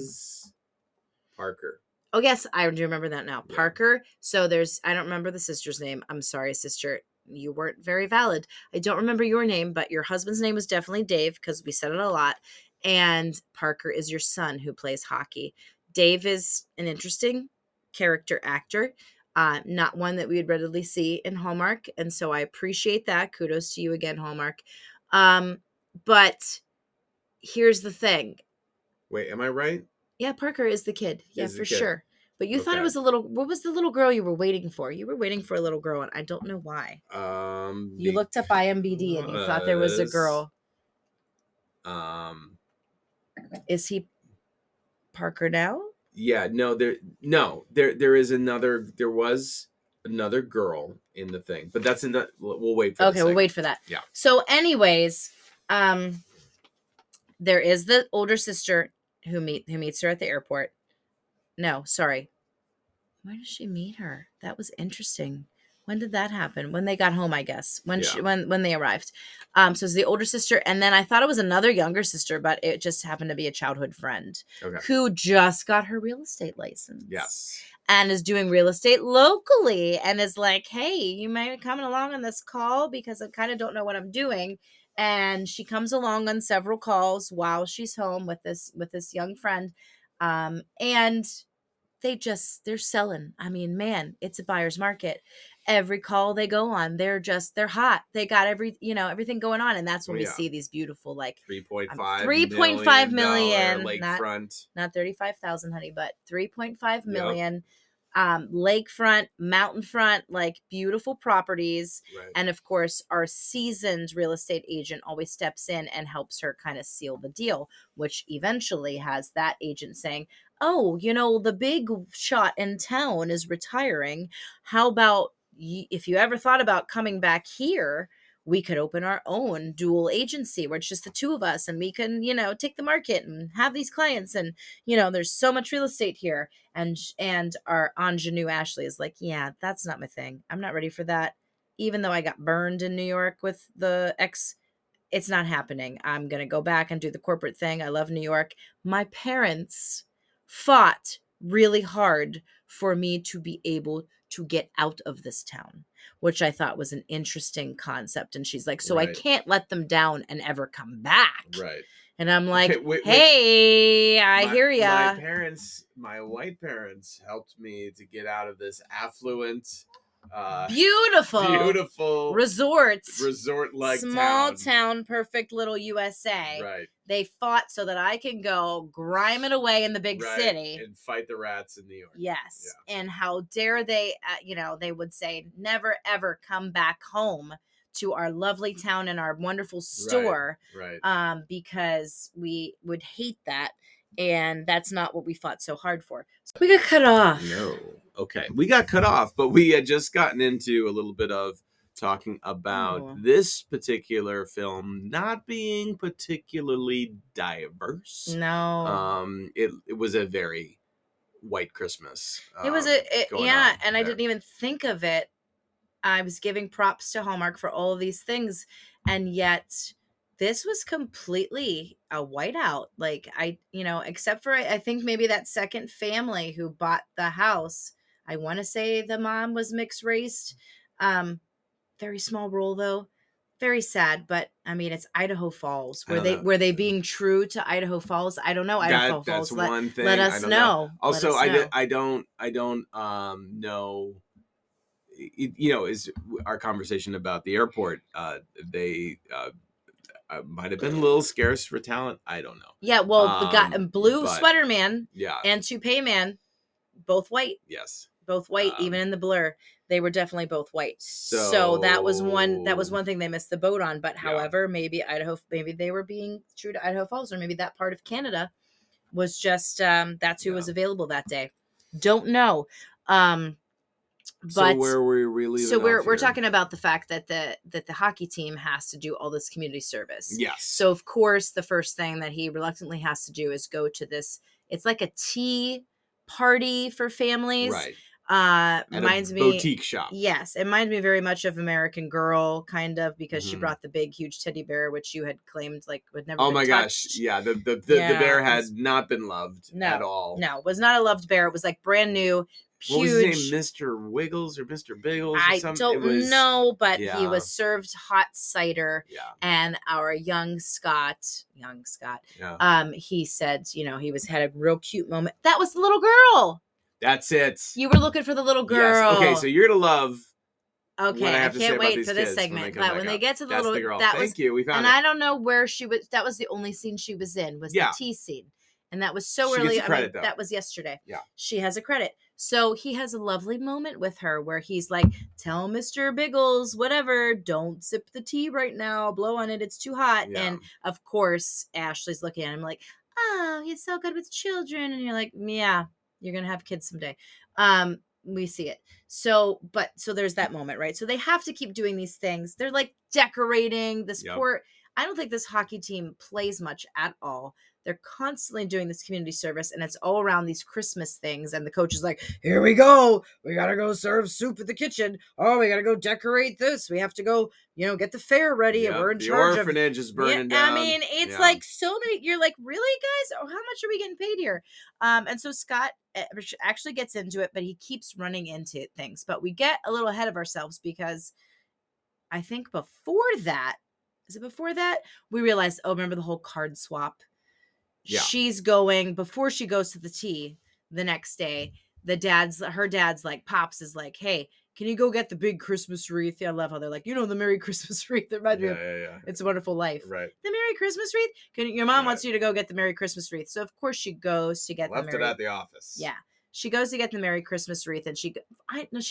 Parker. Oh, yes. I do remember that now. Yeah. Parker. So I don't remember the sister's name. I'm sorry, sister. You weren't very valid. I don't remember your name, but your husband's name was definitely Dave because we said it a lot. And Parker is your son who plays hockey. Dave is an interesting character actor, not one that we would readily see in Hallmark. And so I appreciate that. Kudos to you again, Hallmark. But here's the thing. Wait, am I right? Yeah, Parker is the kid. Yeah, for sure. But you thought it was what was the little girl you were waiting for? You were waiting for a little girl, and I don't know why. You looked up IMDb and you thought there was a girl. Is he Parker now? Yeah, there was another girl in the thing, but that's in the, we'll wait for that. Okay, we'll wait for that. Yeah. So anyways, there is the older sister who meets her at the airport. No, sorry. Where did she meet her? That was interesting. When did that happen? When they got home, I guess. When they arrived. So it's the older sister, and then I thought it was another younger sister, but it just happened to be a childhood friend who just got her real estate license. Yes. And is doing real estate locally, and is like, "Hey, you might be coming along on this call because I kind of don't know what I'm doing." And she comes along on several calls while she's home with this young friend. And they're selling. I mean, man, it's a buyer's market. Every call they go on, they're hot. They got everything going on. And that's when we see these beautiful, like 3.5 million lakefront, not 35,000 honey, but 3.5 million, lakefront, mountain front, like beautiful properties. Right. And of course our seasoned real estate agent always steps in and helps her kind of seal the deal, which eventually has that agent saying, "Oh, you know, the big shot in town is retiring. How about if you ever thought about coming back here, we could open our own dual agency where it's just the two of us and we can, you know, take the market and have these clients. And, you know, there's so much real estate here." And our ingenue Ashley is like, "Yeah, that's not my thing. I'm not ready for that. Even though I got burned in New York with the ex, it's not happening. I'm going to go back and do the corporate thing. I love New York. My parents fought really hard for me to be able to get out of this town," which I thought was an interesting concept. And she's like, "So I can't let them down and ever come back." Right. And I'm like, "Hey, I hear ya. My white parents helped me to get out of this affluent, beautiful resort-like small town, perfect little USA." Right. They fought so that I can go grime it away in the big city and fight the rats in New York. Yes. Yeah. And how dare they? You know, they would say never ever come back home to our lovely town and our wonderful store, right. Because we would hate that. And that's not what we fought so hard for. We got cut off. No. Okay. We got cut off, but we had just gotten into a little bit of talking about this particular film not being particularly diverse. No. It was a very white Christmas. It was and there. I didn't even think of it. I was giving props to Hallmark for all of these things, and yet this was completely a whiteout. Like, except for I think maybe that second family who bought the house. I want to say the mom was mixed raced. Very small role though. Very sad, but I mean, it's Idaho Falls. Were they being true to Idaho Falls? I don't know. Idaho Falls. That's one thing. Let us know. Also, I don't know. Is our conversation about the airport? They might have been a little scarce for talent. I don't know. Yeah, well, the guy, sweater man, and toupee man, both white. Yes, both white. Even in the blur, they were definitely both white. So that was one. That was one thing they missed the boat on. But however, maybe Idaho. Maybe they were being true to Idaho Falls, or maybe that part of Canada was just that's who was available that day. Don't know. But so where were we really? So we're talking about the fact that the hockey team has to do all this community service. Yes. So of course, the first thing that he reluctantly has to do is go to this. It's like a tea party for families. Right. Reminds me boutique shop. Yes, it reminds me very much of American Girl, kind of, because she brought the big, huge teddy bear, which you had claimed like would never. Oh my touched. Gosh! Yeah, the bear had not been loved at all. No, it was not a loved bear. It was like brand new. Huge. What was his name, Mr. Wiggles or Mr. Biggles? I don't know, but he was served hot cider. Yeah. And our young Scott, he said, he had a real cute moment. That was the little girl. That's it. You were looking for the little girl. Yes. Okay, so you're gonna love. Okay, what I have to say about these kids. I can't wait for this segment. But when they get to the little girl, we found it. And I don't know where she was. That was the only scene she was in. Was the tea scene, and that was so early. I mean, that was yesterday. Yeah, she has a credit. So he has a lovely moment with her where he's like, tell Mr. Biggles, whatever, don't sip the tea right now. Blow on it. It's too hot. Yeah. And of course, Ashley's looking at him like, oh, he's so good with children. And you're like, yeah, you're going to have kids someday. We see it. So there's that moment, right? So they have to keep doing these things. They're like decorating this port. I don't think this hockey team plays much at all. They're constantly doing this community service, and it's all around these Christmas things. And the coach is like, here we go. We got to go serve soup at the kitchen. Oh, we got to go decorate this. We have to go, get the fair ready. Yep. And we're in charge of the orphanage is burning down. I mean, it's like so many. You're like, really, guys? Oh, how much are we getting paid here? And so Scott actually gets into it, but he keeps running into things. But we get a little ahead of ourselves because I think before that, we realized, remember the whole card swap? Yeah. She's going before she goes to the tea the next day. Her dad's like, Pops is like, hey, can you go get the big Christmas wreath? Yeah, I love how they're like, the Merry Christmas wreath. That reminds me of It's a Wonderful Life. Right. The Merry Christmas wreath? Your mom wants you to go get the Merry Christmas wreath. So of course she goes to get it at the office. Yeah. She goes to get the Merry Christmas wreath, and she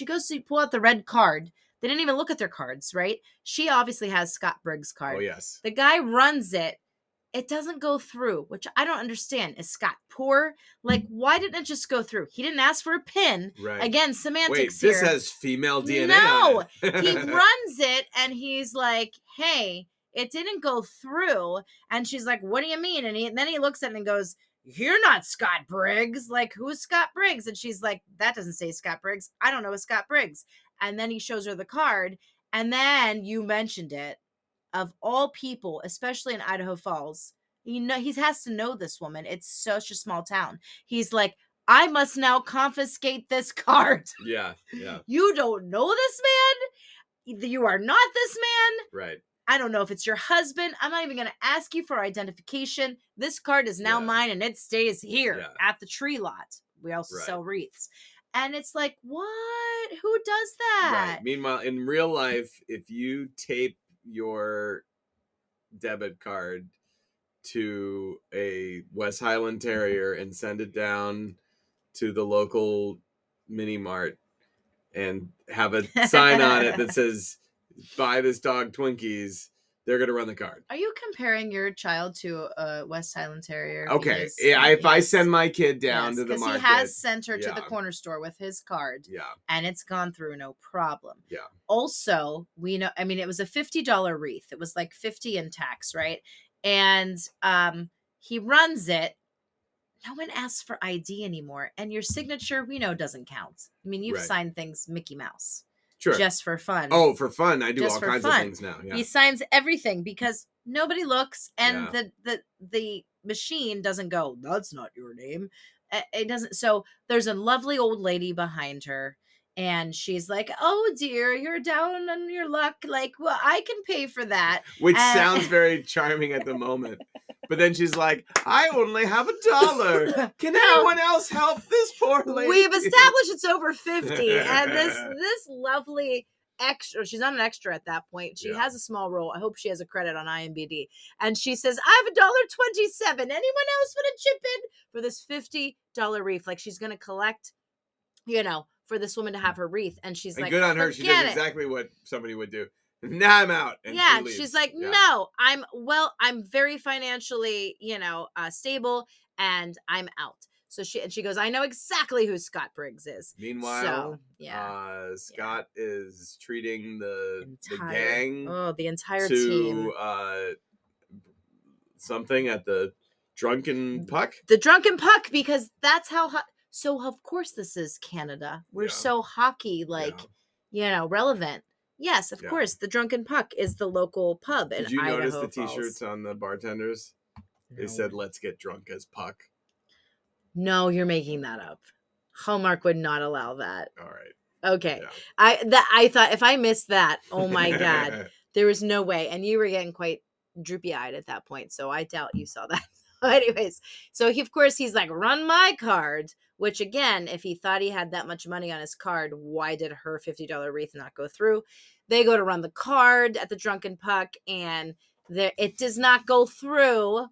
goes to pull out the red card. They didn't even look at their cards, right? She obviously has Scott Briggs' card. Oh yes. The guy runs it. It doesn't go through, which I don't understand. Is Scott poor? Like, why didn't it just go through? He didn't ask for a pin. Right. Again, semantics here. Wait, this has female DNA. No, he runs it, and he's like, hey, it didn't go through. And she's like, what do you mean? And then he looks at it and goes, you're not Scott Briggs. Like, who's Scott Briggs? And she's like, that doesn't say Scott Briggs. I don't know a Scott Briggs. And then he shows her the card, and then you mentioned it. Of all people, especially in Idaho Falls, he has to know this woman. It's such a small town. He's like, I must now confiscate this card. Yeah, yeah. You don't know this man. You are not this man. Right. I don't know if it's your husband. I'm not even going to ask you for identification. This card is now mine, and it stays here at the tree lot. We also sell wreaths. And it's like, what? Who does that? Right. Meanwhile, in real life, if you tape your debit card to a West Highland Terrier and send it down to the local mini mart and have a sign on it that says buy this dog Twinkies, they're going to run the card. Are you comparing your child to a West Highland Terrier? Okay. Yeah, if I send my kid down to the market. Because he has sent her to the corner store with his card. Yeah. And it's gone through no problem. Yeah. Also, we know, I mean, it was a $50 wreath. It was like 50 in tax, right? And he runs it. No one asks for ID anymore. And your signature, we know, doesn't count. I mean, you've signed things Mickey Mouse. Sure. Just for fun. Oh, for fun. I do just all kinds of things now. Yeah. He signs everything because nobody looks, and the machine doesn't go, that's not your name. It doesn't. So there's a lovely old lady behind her, and she's like, oh, dear, you're down on your luck. Like, well, I can pay for that. Which sounds very charming at the moment. But then she's like, I only have $1. Can anyone else help this poor lady? We've established it's over 50. And this lovely extra, she's not an extra at that point. She has a small role. I hope she has a credit on IMDb. And she says, I have $1.27. Anyone else want to chip in for this $50 wreath? Like, she's going to collect, you know, for this woman to have her wreath. And she's like, good on her. She does exactly what somebody would do. Nah, I'm out. And yeah, she's like, no, I'm very financially, stable, and I'm out. So she goes, I know exactly who Scott Briggs is. Meanwhile, Scott is treating the gang, the entire team, something at the Drunken Puck. The Drunken Puck, because that's how. So of course this is Canada. We're so hockey, relevant. Yes, of course. The Drunken Puck is the local pub in Idaho Falls. Did you notice the t-shirts on the bartenders? No. They said, let's get drunk as Puck. No, you're making that up. Hallmark would not allow that. All right. Okay. Yeah. I thought if I missed that, oh my God, there was no way. And you were getting quite droopy-eyed at that point, so I doubt you saw that. Anyways, so he's like, run my card, which again, if he thought he had that much money on his card, why did her $50 wreath not go through? They go to run the card at the Drunken Puck, and it does not go through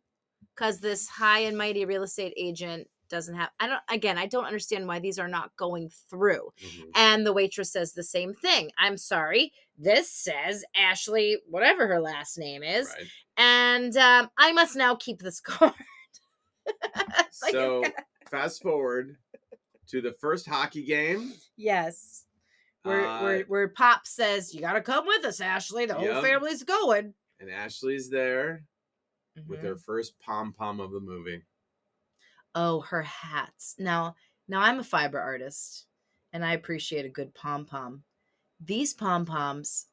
because this high and mighty real estate agent doesn't have, I don't understand why these are not going through. Mm-hmm. And the waitress says the same thing. I'm sorry, this says Ashley, whatever her last name is. Right. And I must now keep this card. So fast forward to the first hockey game. Yes. Where Pop says, you got to come with us, Ashley. The whole family's going. And Ashley's there with her first pom-pom of the movie. Oh, her hats. Now I'm a fiber artist, and I appreciate a good pom-pom. These pom-poms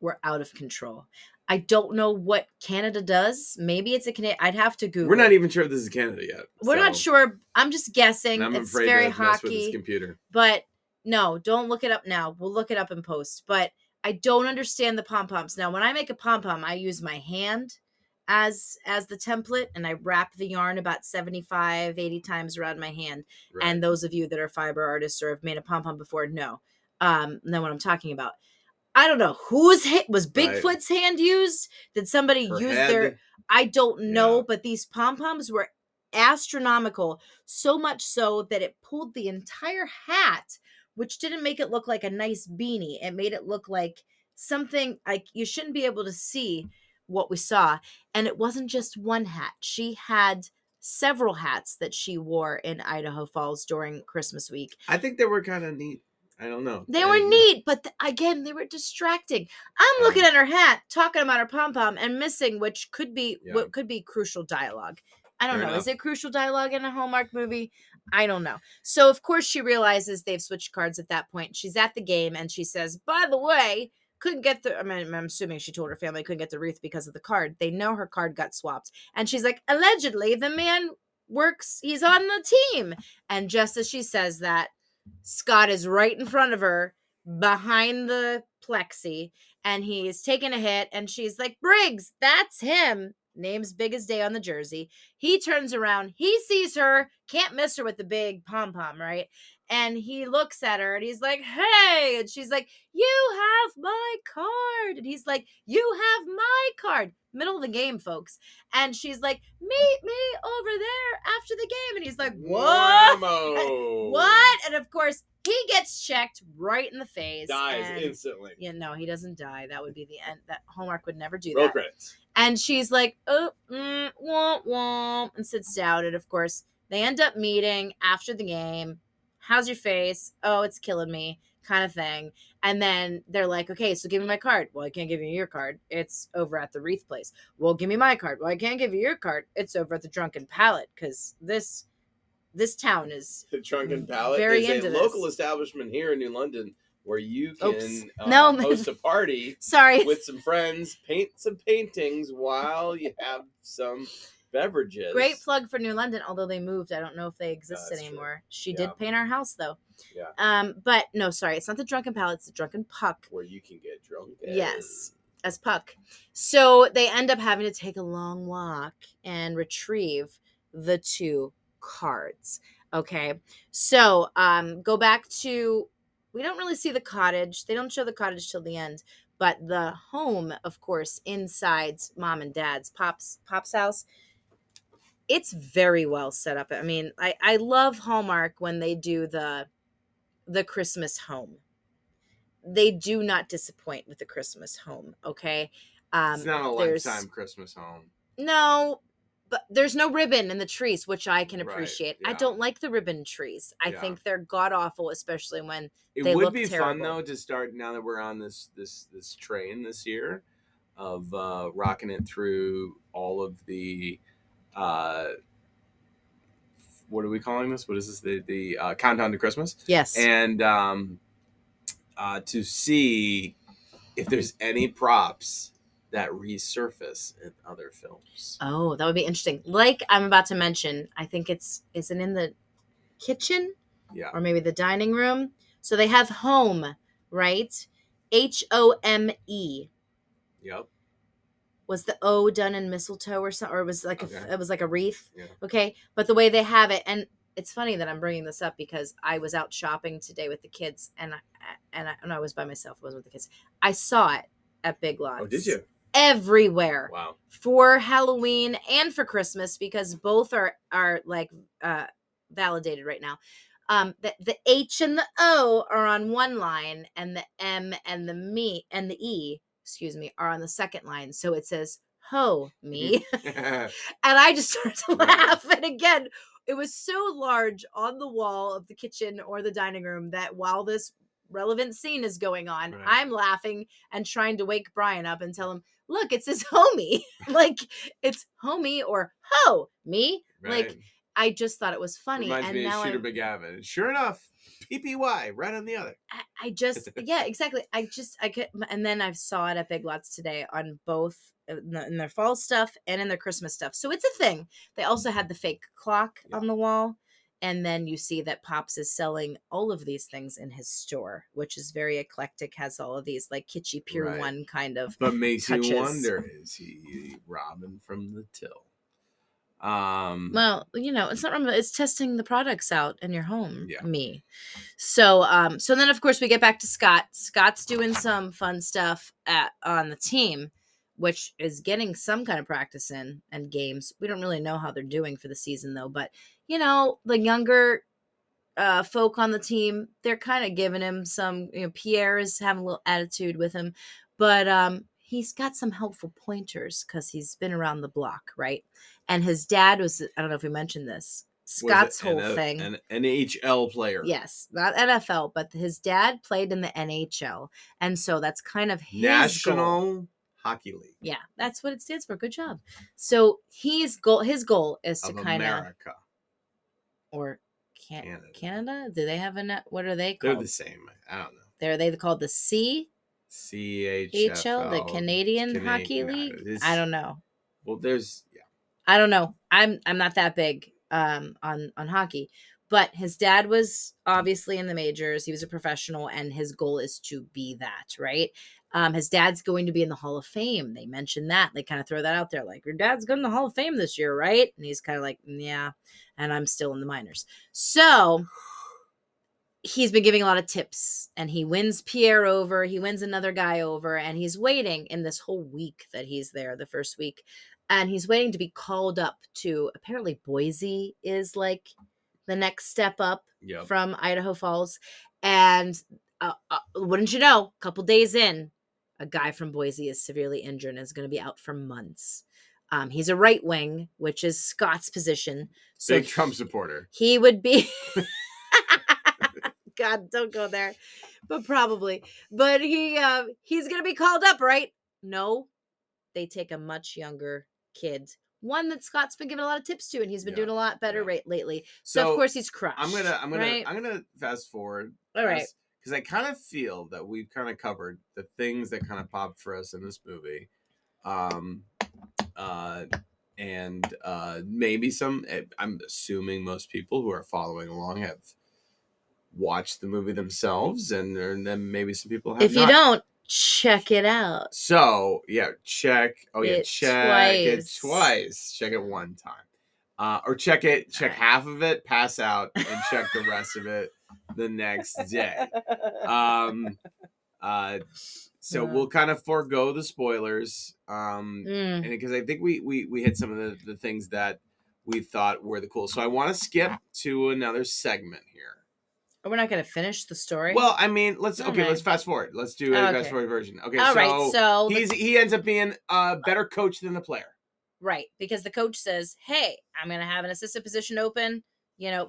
were out of control. I don't know what Canada does. Maybe it's a Canadian. I'd have to Google. We're not even sure if this is Canada yet. We're not sure. I'm just guessing. I'm afraid to mess with this computer. But no, don't look it up now. We'll look it up in post. But I don't understand the pom-poms. Now, when I make a pom-pom, I use my hand as the template, and I wrap the yarn about 75, 80 times around my hand. Right. And those of you that are fiber artists or have made a pom-pom before know what I'm talking about. I don't know whose hit was Bigfoot's hand used. Did somebody use their? I don't know, but these pom poms were astronomical, so much so that it pulled the entire hat, which didn't make it look like a nice beanie. It made it look like something like you shouldn't be able to see what we saw. And it wasn't just one hat. She had several hats that she wore in Idaho Falls during Christmas week. I think they were kind of neat. I don't know. They were neat, but again, they were distracting. I'm looking at her hat, talking about her pom-pom, and missing, which could be what could be crucial dialogue. I don't know. Enough. Is it crucial dialogue in a Hallmark movie? I don't know. So, of course, she realizes they've switched cards at that point. She's at the game, and she says, by the way, couldn't get the... I mean, I'm assuming she told her family couldn't get the wreath because of the card. They know her card got swapped. And she's like, allegedly, the man works... He's on the team. And just as she says that, Scott is right in front of her behind the plexi, and he's taking a hit, and she's like, Briggs, that's him. Name's big as day on the jersey. He turns around. He sees her. Can't miss her with the big pom-pom, right? And he looks at her, and he's like, hey. And she's like, you have my card. And he's like, you have my card. Middle of the game, folks. And she's like, meet me over there after the game. And he's like, what? What? And of course, He gets checked right in the face. Dies instantly. Yeah, no, he doesn't die. That would be the end. That Hallmark would never do that. And she's like, oh, womp womp, and sits down. And of course, they end up meeting after the game. How's your face? Oh, it's killing me, kind of thing. And then they're like, okay, so give me my card. Well, I can't give you your card. It's over at the wreath place. Well, give me my card. Well, I can't give you your card. It's over at the Drunken Pallet, because this town is the Drunken Pallet is a local establishment here in New London where you can host a party with some friends, paint some paintings while you have some beverages. Great plug for New London, although they moved. I don't know if they exist anymore. True. She did paint our house, though. Yeah. But no, sorry. It's not the Drunken Pallet. It's the Drunken Puck. Where you can get drunk. Yes. As Puck. So they end up having to take a long walk and retrieve the two cards. Okay. So go back to, we don't really see the cottage. They don't show the cottage till the end. But the home, of course, inside mom and dad's, Pop's house, it's very well set up. I mean, I love Hallmark when they do the Christmas home. They do not disappoint with the Christmas home, okay? It's not a lifetime Christmas home. No, but there's no ribbon in the trees, which I can appreciate. Right, yeah. I don't like the ribbon trees. I think they're god-awful, especially when they look terrible. It would be fun, though, to start, now that we're on this train this year, of rocking it through all of the... what are we calling this? What is this? The countdown to Christmas. Yes. And to see if there's any props that resurface in other films. Oh, that would be interesting. Like I'm about to mention, I think isn't in the kitchen? Yeah. Or maybe the dining room. So they have home, right? HOME. Yep. Was the O done in mistletoe or something? Or it was like it was like a wreath. Yeah. Okay. But the way they have it, and it's funny that I'm bringing this up because I was out shopping today with the kids, and I was by myself. I wasn't with the kids. I saw it at Big Lots. Oh, did you? Everywhere. Wow. For Halloween and for Christmas, because both are like validated right now. The H and the O are on one line, and the M and the me and the E, excuse me, are on the second line. So it says, ho, me. And I just started to laugh. And again, it was so large on the wall of the kitchen or the dining room that while this relevant scene is going on, I'm laughing and trying to wake Brian up and tell him, look, it says homie. Like, it's homie or ho, me. Right. Like, I just thought it was funny. Reminds me of Shooter McGavin. Sure enough. PPY right on the other. I just, yeah, exactly. I could, and then I saw it at Big Lots today on both in their fall stuff and in their Christmas stuff. So it's a thing. They also had the fake clock on the wall. And then you see that Pops is selling all of these things in his store, which is very eclectic, has all of these like kitschy Pier 1 kind of touches. But makes you wonder, is he robbing from the till? Well, you know, it's not wrong. It's testing the products out in your home. Yeah. Me. So, so then of course we get back to Scott. Scott's doing some fun stuff on the team, which is getting some kind of practice in and games. We don't really know how they're doing for the season though, but you know, the younger, folk on the team, they're kind of giving him some, you know, Pierre is having a little attitude with him, but, he's got some helpful pointers because he's been around the block, right? And his dad was, I don't know if we mentioned this, Scott's whole thing. An NHL player. Yes, not NFL, but his dad played in the NHL. And so that's kind of his National Hockey League. Yeah, that's what it stands for. Good job. So his goal is to kind of... America. Or Canada? Do they have a... What are they called? They're the same. I don't know. They're called the CHL, the Canadian Hockey League. I don't know. Well, there's I don't know. I'm not that big on hockey, but his dad was obviously in the majors. He was a professional, and his goal is to be that, right? His dad's going to be in the Hall of Fame. They mentioned that. They kind of throw that out there, like your dad's going to the Hall of Fame this year, right? And he's kind of like, yeah, and I'm still in the minors. So. He's been giving a lot of tips, and he wins Pierre over. He wins another guy over, and he's waiting in this whole week that he's there, the first week. And he's waiting to be called up to, apparently Boise is like the next step up from Idaho Falls. And wouldn't you know, a couple days in, a guy from Boise is severely injured and is going to be out for months. He's a right wing, which is Scott's position. So big Trump supporter. He would be... God, don't go there. But probably. But he's going to be called up, right? No. They take a much younger kid. One that Scott's been giving a lot of tips to, and he's been doing a lot better lately. So of course he's crushed. I'm gonna fast forward. All right. Because I kind of feel that we've kind of covered the things that kind of popped for us in this movie. Maybe some, I'm assuming most people who are following along have watched the movie themselves, and then maybe some people have. If you don't, check it out. So check it twice. Check it one time, or check half of it, pass out, and check the rest of it the next day. So we'll kind of forego the spoilers, and because I think we hit some of the things that we thought were the cool. So I want to skip to another segment here. We're not going to finish the story. Well, I mean, let's fast forward. Let's do a fast forward version. Okay, so he ends up being a better coach than the player. Right, because the coach says, hey, I'm going to have an assistant position open,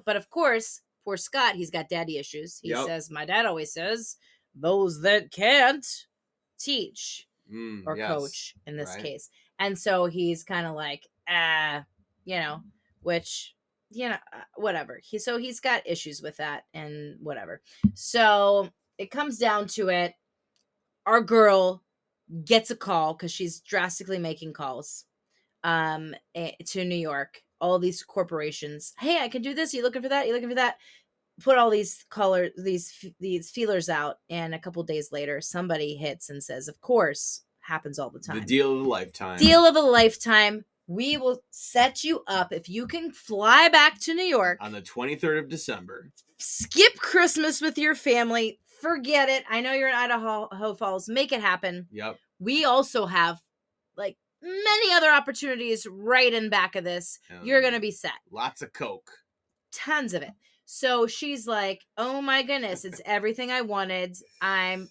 but of course, poor Scott, he's got daddy issues. He says, my dad always says, those that can't teach or coach in this case. And so he's kind of like, which... whatever. So he's got issues with that and whatever. So it comes down to it. Our girl gets a call because she's drastically making calls to New York. All these corporations. Hey, I can do this. You looking for that? You looking for that? Put all these these feelers out. And a couple days later, somebody hits and says, of course, happens all the time. The deal of a lifetime. Deal of a lifetime. We will set you up if you can fly back to New York. On the 23rd of December. Skip Christmas with your family. Forget it. I know you're in Idaho Falls. Make it happen. Yep. We also have, many other opportunities right in back of this. You're going to be set. Lots of coke. Tons of it. So she's like, oh, my goodness. It's everything I wanted. I'm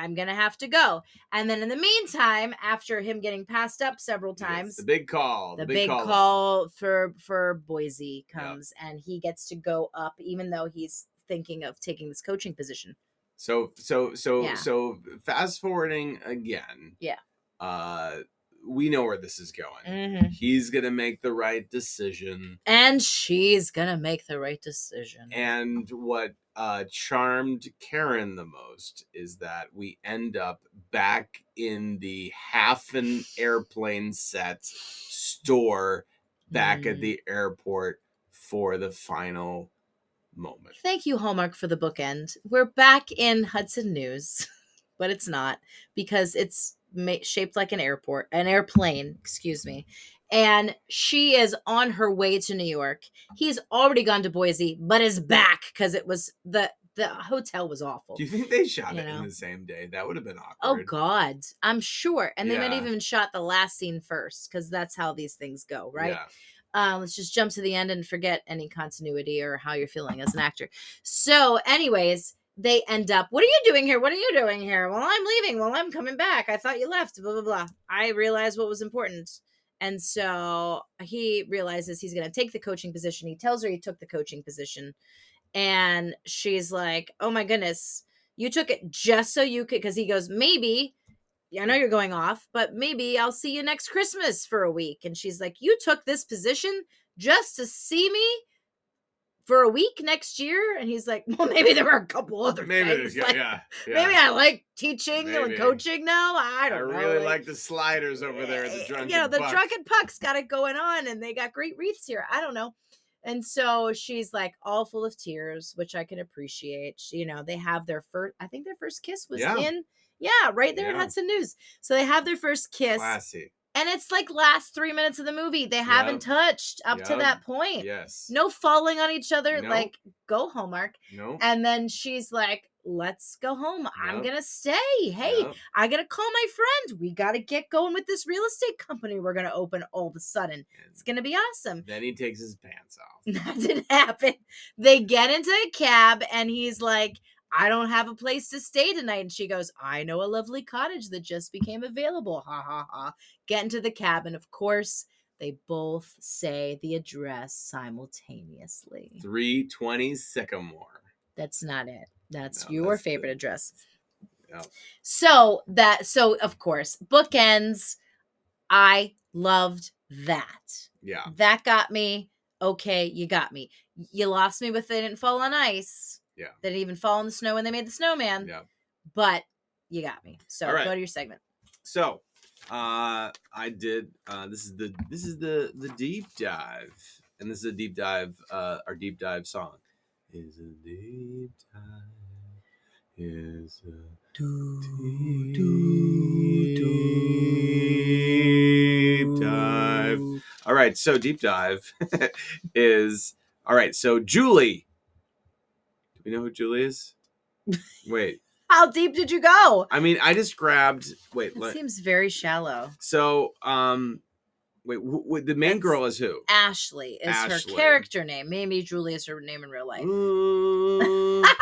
going to have to go. And then in the meantime, after him getting passed up several times. Yes, the big call. The big call for Boise comes. Yep. And he gets to go up, even though he's thinking of taking this coaching position. So fast forwarding again. Yeah. We know where this is going. Mm-hmm. He's going to make the right decision. And she's going to make the right decision. And what charmed Karyn the most is that we end up back in the half an airplane set store back at the airport for the final moment. Thank you, Hallmark, for the bookend. We're back in Hudson News, but it's not, because it's shaped like an airplane, excuse me. And she is on her way to New York. He's already gone to Boise, but is back because it was the hotel was awful. Do you think they shot it in the same day? That would have been awkward. Oh God, I'm sure. And they might have even shot the last scene first, because that's how these things go, right? Yeah. Let's just jump to the end and forget any continuity or how you're feeling as an actor. So anyways, they end up, what are you doing here? What are you doing here? Well, I'm leaving. Well, I'm coming back. I thought you left. Blah, blah, blah. I realized what was important. And so he realizes he's going to take the coaching position. He tells her he took the coaching position. And she's like, oh my goodness, you took it just so you could, because he goes, maybe, I know you're going off, but maybe I'll see you next Christmas for a week. And she's like, you took this position just to see me? For a week next year? And he's like, well, maybe there were a couple other things. Maybe I like teaching and coaching now. I don't know. I really like the sliders over there at the Drunken Puck. The Drunken Puck's got it going on, and they got great wreaths here. I don't know. And so she's like all full of tears, which I can appreciate. They have their first, I think their first kiss was right there in Hudson News. So they have their first kiss. Classy. And it's like last 3 minutes of the movie. They haven't touched up to that point. Yes. No falling on each other. Nope. Go Hallmark. No. Nope. And then she's like, let's go home. Yep. I'm going to stay. Hey, yep. I got to call my friend. We got to get going with this real estate company we're going to open all of a sudden. And it's going to be awesome. Then he takes his pants off. That didn't happen. They get into a cab and he's like, I don't have a place to stay tonight. And she goes, I know a lovely cottage that just became available. Ha, ha, ha. Get into the cab. And of course, they both say the address simultaneously. 320 Sycamore. That's not it. That's favorite address. Yeah. So of course, bookends. I loved that. Yeah. That got me. Okay, you got me. You lost me with they didn't fall on ice. Yeah. They didn't even fall in the snow when they made the snowman. Yeah. But you got me. So all right. Go to your segment. So this is the deep dive, and this is a deep dive. Our deep dive song is a deep dive. Is a deep dive. All right, so deep dive is all right. So Julie, do we know who Julie is? Wait. How deep did you go? I mean, I just grabbed. Wait, that seems very shallow. So, the main girl is who? Ashley is Ashley. Her character name. Maybe Julie is her name in real life.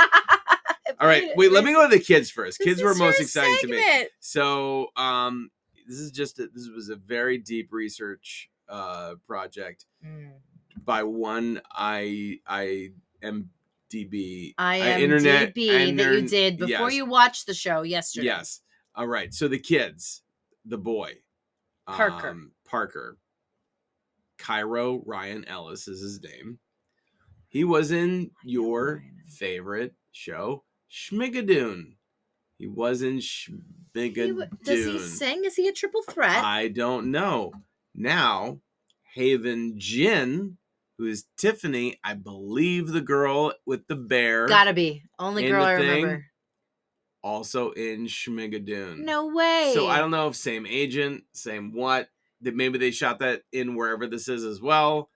All right, wait. Let me go to the kids first. Kids were most exciting to me. So, this was a very deep research project by one IMDb. IMDb that you did before you watched the show yesterday. Yes. All right. So the kids, the boy, Parker, Cairo Ryan Ellis is his name. He was in your favorite show, Schmigadoon. He was in Schmigadoon. Does he sing? Is he a triple threat? I don't know. Now, Haven Jin, who is Tiffany, I believe the girl with the bear. Gotta be. Only girl I remember. Also in Schmigadoon. No way. So I don't know if same agent, same what. Maybe they shot that in wherever this is as well.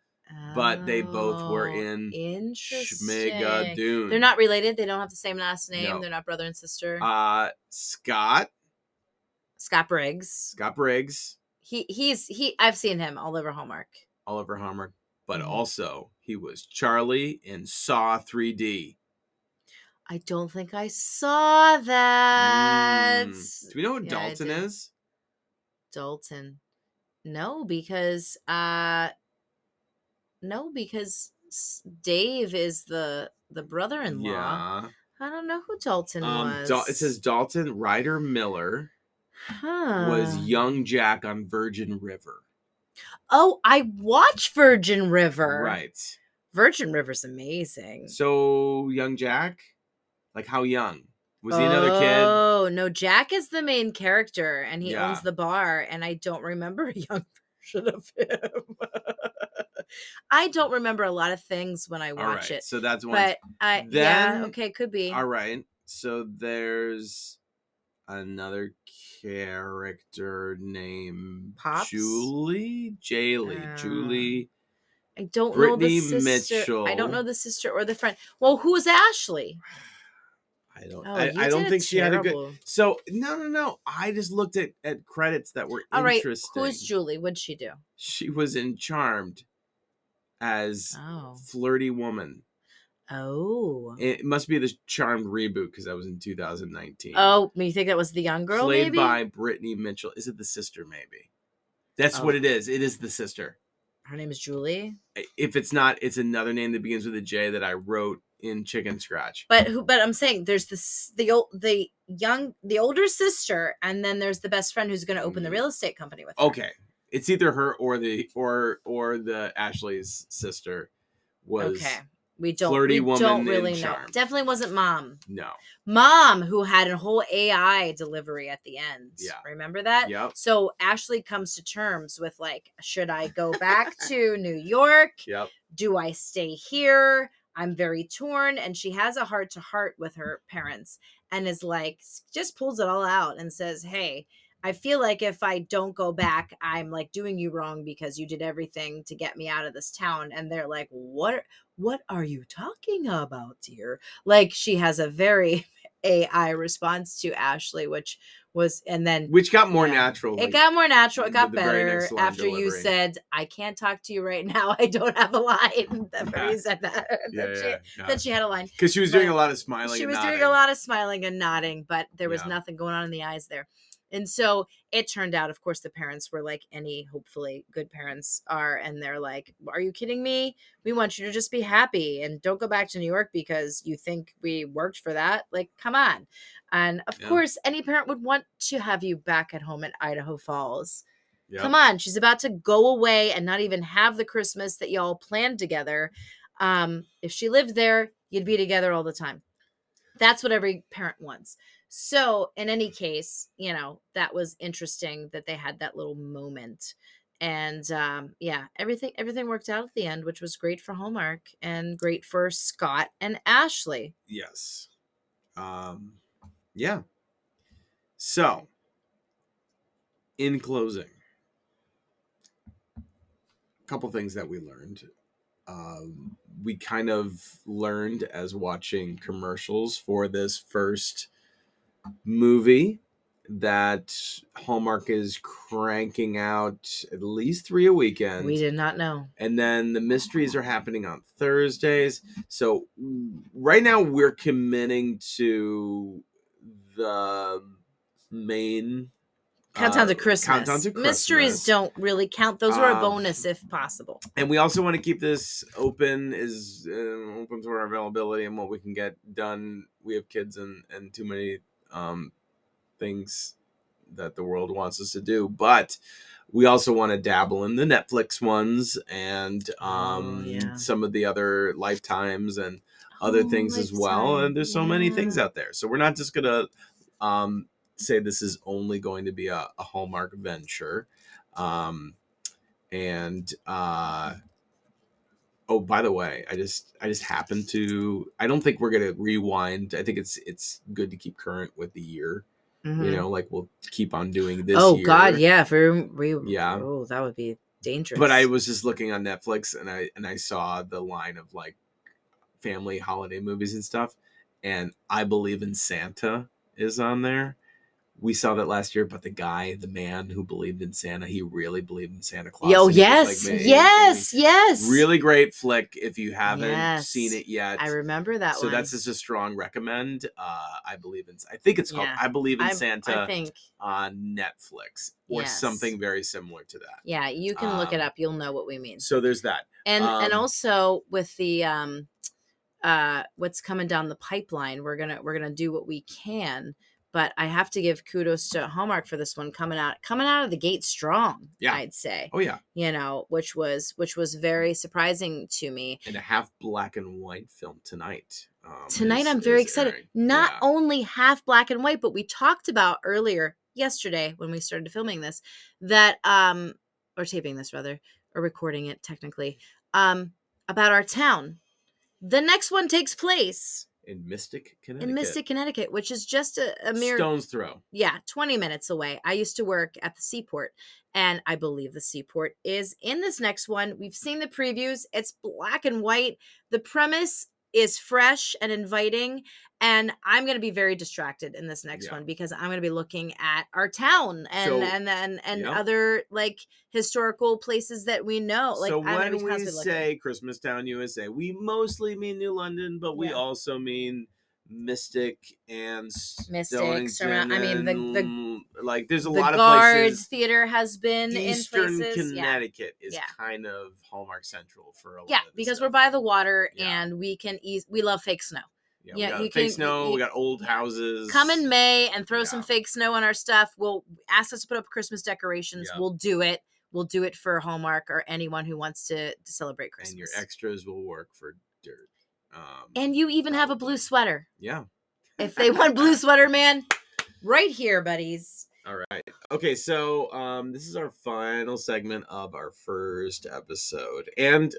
But they both were in Schmigadoon. They're not related. They don't have the same last name. No. They're not brother and sister. Scott Briggs. He's I've seen him all over Hallmark. But also, he was Charlie in Saw 3D. I don't think I saw that. Do we know who Dalton is? Dalton. No, because Dave is the brother-in-law. Yeah. I don't know who Dalton was. It says Dalton Ryder Miller was young Jack on Virgin River. Oh, I watch Virgin River. Right. Virgin River's amazing. So young Jack? Like how young? Was he another kid? Oh, no. Jack is the main character and he owns the bar. And I don't remember a young version of him. I don't remember a lot of things when I watch it. So that's one. But could be. All right. So there's another character named Pops? Julie. I don't know the sister. Mitchell. I don't know the sister or the friend. Well, who's Ashley? I don't. Oh, I don't think she had a good. So no. I just looked at credits that were interesting. All right, who's Julie? What'd she do? She was in Charmed as flirty woman. Oh, it must be the Charmed reboot because that was in 2019. Oh, you think that was the young girl? Played maybe? By Brittany Mitchell. Is it the sister? Maybe that's what it is. It is the sister. Her name is Julie. If it's not, it's another name that begins with a J that I wrote in Chicken Scratch. But I'm saying there's the older sister, and then there's the best friend who's going to open the real estate company with her. Okay, it's either her or the Ashley's sister was. Okay. We don't really know. Definitely wasn't Mom. No. Mom, who had a whole AI delivery at the end. Yeah. Remember that? Yep. So Ashley comes to terms with like, should I go back to New York? Yep. Do I stay here? I'm very torn. And she has a heart to heart with her parents and is like, just pulls it all out and says, hey, I feel like if I don't go back, I'm like doing you wrong because you did everything to get me out of this town. And they're like, what are you talking about, dear? Like she has a very AI response to Ashley, which was, and then which got more natural. It got more natural. It got better after you said, "I can't talk to you right now. I don't have a line." That you said that. Then she had a line because she was doing a lot of smiling. She was doing a lot of smiling and nodding, but there was nothing going on in the eyes there. And so it turned out, of course, the parents were like any hopefully good parents are. And they're like, are you kidding me? We want you to just be happy and don't go back to New York because you think we worked for that. Like, come on. And of course, any parent would want to have you back at home at Idaho Falls. Yep. Come on. She's about to go away and not even have the Christmas that y'all planned together. If she lived there, you'd be together all the time. That's what every parent wants. So in any case, you know, that was interesting that they had that little moment. And everything worked out at the end, which was great for Hallmark and great for Scott and Ashley. Yes. So in closing, a couple things that we learned. We kind of learned as watching commercials for this first movie that Hallmark is cranking out at least 3 a weekend. We did not know. And then the mysteries are happening on Thursdays. So right now we're committing to the main Countdown to Christmas. Mysteries don't really count. Those are a bonus if possible. And we also want to keep this open to our availability and what we can get done. We have kids and too many things that the world wants us to do. But we also want to dabble in the Netflix ones and some of the other Lifetimes and other things as well. And there's so many things out there. So we're not just going to... say this is only going to be a Hallmark venture. By the way, I just happened to, I don't think we're going to rewind. I think it's good to keep current with the year, you know, like we'll keep on doing this year. Oh God. Yeah. Oh, that would be dangerous. But I was just looking on Netflix and I saw the line of like family holiday movies and stuff. And I Believe in Santa is on there. We saw that last year, but the man who believed in Santa, he really believed in Santa Claus. Yo, yes, like, yes. Really great flick if you haven't seen it yet. I remember that one. So that's just a strong recommend. I think it's called I Believe in Santa on Netflix or something very similar to that. Yeah, you can look it up. You'll know what we mean. So there's that. And also with the... what's coming down the pipeline. We're gonna do what we can, but I have to give kudos to Hallmark for this one coming out of the gate strong. Yeah. I'd say. Oh yeah. You know, which was very surprising to me. And a half black and white film tonight. I'm very excited. Airing. Not only half black and white, but we talked about earlier yesterday when we started filming this that or taping this rather or recording it technically about our town. The next one takes place in Mystic, Connecticut. Which is just a mere stone's throw. Yeah, 20 minutes away. I used to work at the seaport, and I believe the seaport is in this next one. We've seen the previews. It's black and white. The premise is fresh and inviting, and I'm going to be very distracted in this next one because I'm going to be looking at our town and other like historical places that we know. Like, so when we say Christmas Town USA, we mostly mean New London, but we also mean Mystic and Stonington. I mean, the there's a lot of places. The Theater has been in places. Eastern Connecticut is kind of Hallmark Central for a lot. Yeah, because we're by the water and we love fake snow. Yeah, we got fake snow. We got old houses. Come in May and throw some fake snow on our stuff. We'll ask us to put up Christmas decorations. Yeah. We'll do it. We'll do it for Hallmark or anyone who wants to celebrate Christmas. And your extras will work for dirt. And you even have a blue sweater. Yeah. If they want blue sweater, man, right here, buddies. All right. Okay. So, this is our final segment of our first episode. And,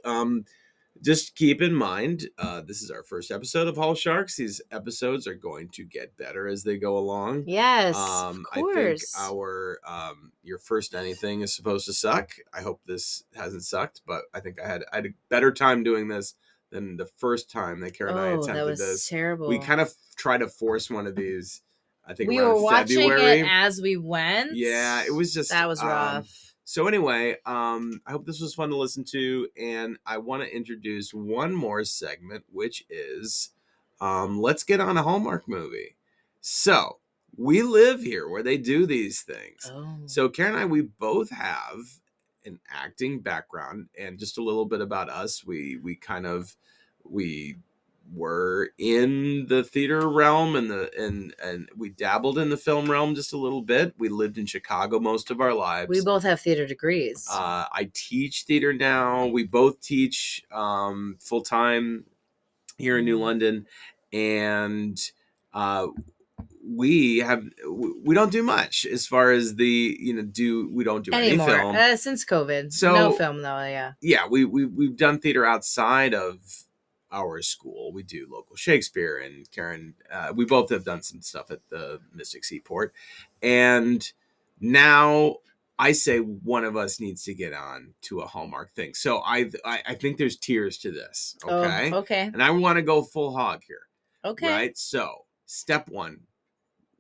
just keep in mind, this is our first episode of Hall Sharks. These episodes are going to get better as they go along. Yes, of course. I think your first anything is supposed to suck. I hope this hasn't sucked, but I think I had a better time doing this than the first time that Karyn and I attempted that was this. Terrible. We kind of tried to force one of these. I think we were watching February. It as we went. Yeah, it was just that was rough. So anyway, I hope this was fun to listen to, and I want to introduce one more segment, which is let's get on a Hallmark movie. So we live here where they do these things. Oh. So Karyn and I, we both have an acting background, and just a little bit about us. We were in the theater realm and we dabbled in the film realm just a little bit. We lived in Chicago most of our lives. We both have theater degrees. I teach theater now. We both teach full-time here in New London, and we don't do much as far as the, we don't do anymore. Any film since COVID. So no film though. Yeah. We've done theater outside of our school. We do local Shakespeare, and Karyn, we both have done some stuff at the Mystic Seaport. And now I say one of us needs to get on to a Hallmark thing. So I think there's tiers to this. Okay. Oh, okay. And I want to go full hog here. Okay. Right. So step one,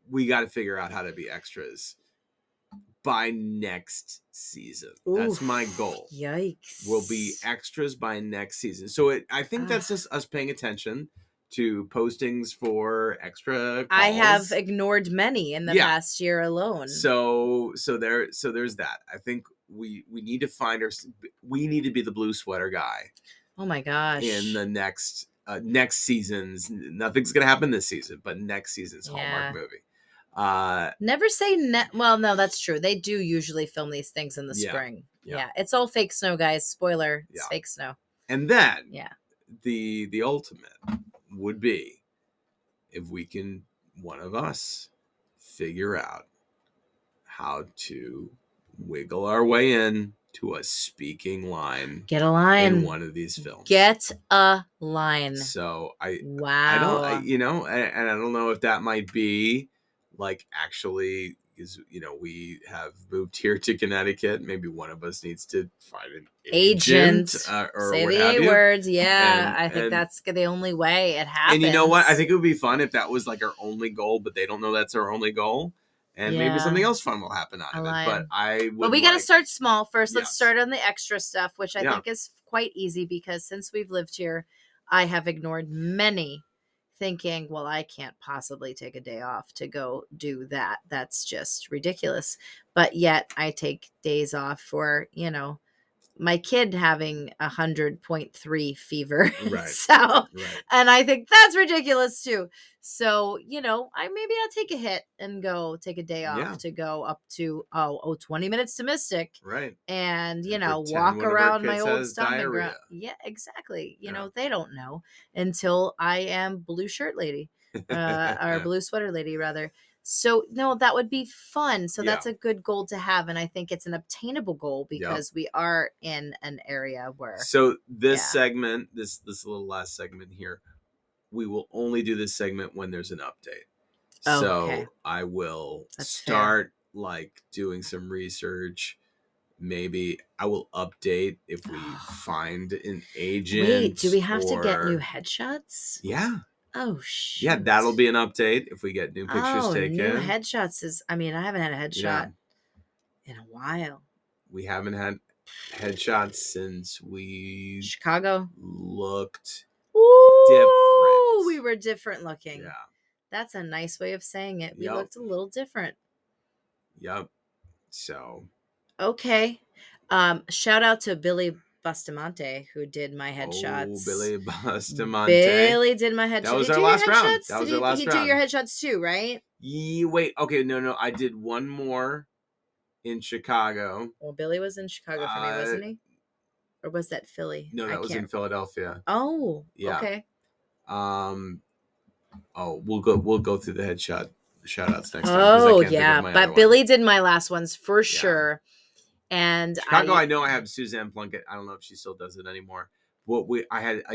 we got to figure out how to be extras by next season. Ooh, that's my goal. Yikes. We'll be extras by next season. So I think that's just us paying attention to postings for extra calls. I have ignored many in the past year alone. So there's that. I think we need to find we need to be the blue sweater guy. Oh my gosh. In the next season's, nothing's going to happen this season, but next season's Hallmark movie. Never say well, no, that's true. They do usually film these things in the spring. Yeah. It's all fake snow, guys. Spoiler. It's fake snow. And then the ultimate would be if we can, one of us, figure out how to wiggle our way in to a speaking line. Get a line in one of these films. Get a line. So I don't know if that might be like actually is, we have moved here to Connecticut. Maybe one of us needs to find an agent or say the A words. Yeah. And, I think that's the only way it happens. And you know what? I think it would be fun if that was like our only goal, but they don't know that's our only goal. And maybe something else fun will happen out of it. But we got to start small first. Yes. Let's start on the extra stuff, which I think is quite easy, because since we've lived here, I have ignored many, thinking, well, I can't possibly take a day off to go do that. That's just ridiculous. But yet I take days off for, my kid having 100.3 fever. Right. And I think that's ridiculous too. So, I'll take a hit and go take a day off to go up to 20 minutes to Mystic. Right. And, walk around my old stomping ground. Yeah, exactly. They don't know until I am blue shirt lady, or blue sweater lady rather. So no, that would be fun. So that's a good goal to have. And I think it's an obtainable goal because we are in an area where. So this segment, this little last segment here, we will only do this segment when there's an update. Oh, so okay. I will start doing some research. Maybe I will update if we find an agent. Wait, do we have to get new headshots? Yeah. Oh, shit. Yeah, that'll be an update if we get new pictures taken. New headshots I haven't had a headshot in a while. We haven't had headshots since we... Chicago. Looked different. We were different looking. Yeah. That's a nice way of saying it. We looked a little different. Yep. So. Okay. Shout out to Billy Bustamante, who did my headshots. Oh, Billy Bustamante. Billy did my headshots. That was our last round. That was our last round. He did your headshots too, right? Wait. Okay. No. I did one more in Chicago. Well, Billy was in Chicago for me, wasn't he? Or was that Philly? No, that was in Philadelphia. Oh. Yeah. Okay. We'll go through the headshot shout-outs next time. Oh yeah, but Billy did my last ones for sure. And Chicago, I know I have Suzanne Plunkett. I don't know if she still does it anymore. I had a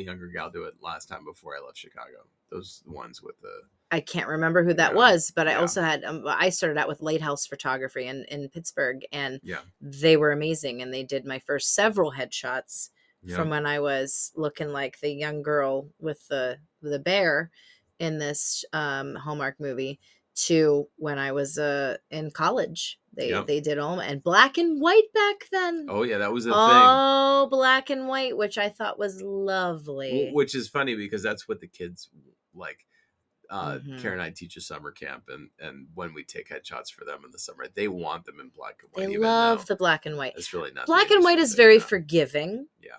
younger gal do it last time before I left Chicago. Those ones with the I can't remember who that was, but I also had I started out with Lighthouse Photography in Pittsburgh, and they were amazing, and they did my first several headshots yep. from when I was looking like the young girl with the bear in this Hallmark movie to when I was in college. They did all and black and white back then. Oh yeah, that was a thing. Oh, black and white, which I thought was lovely. Which is funny because that's what the kids like. Karyn and I teach a summer camp, and when we take headshots for them in the summer, they want them in black and white. They love the black and white. It's really not black and white is very forgiving. Yeah,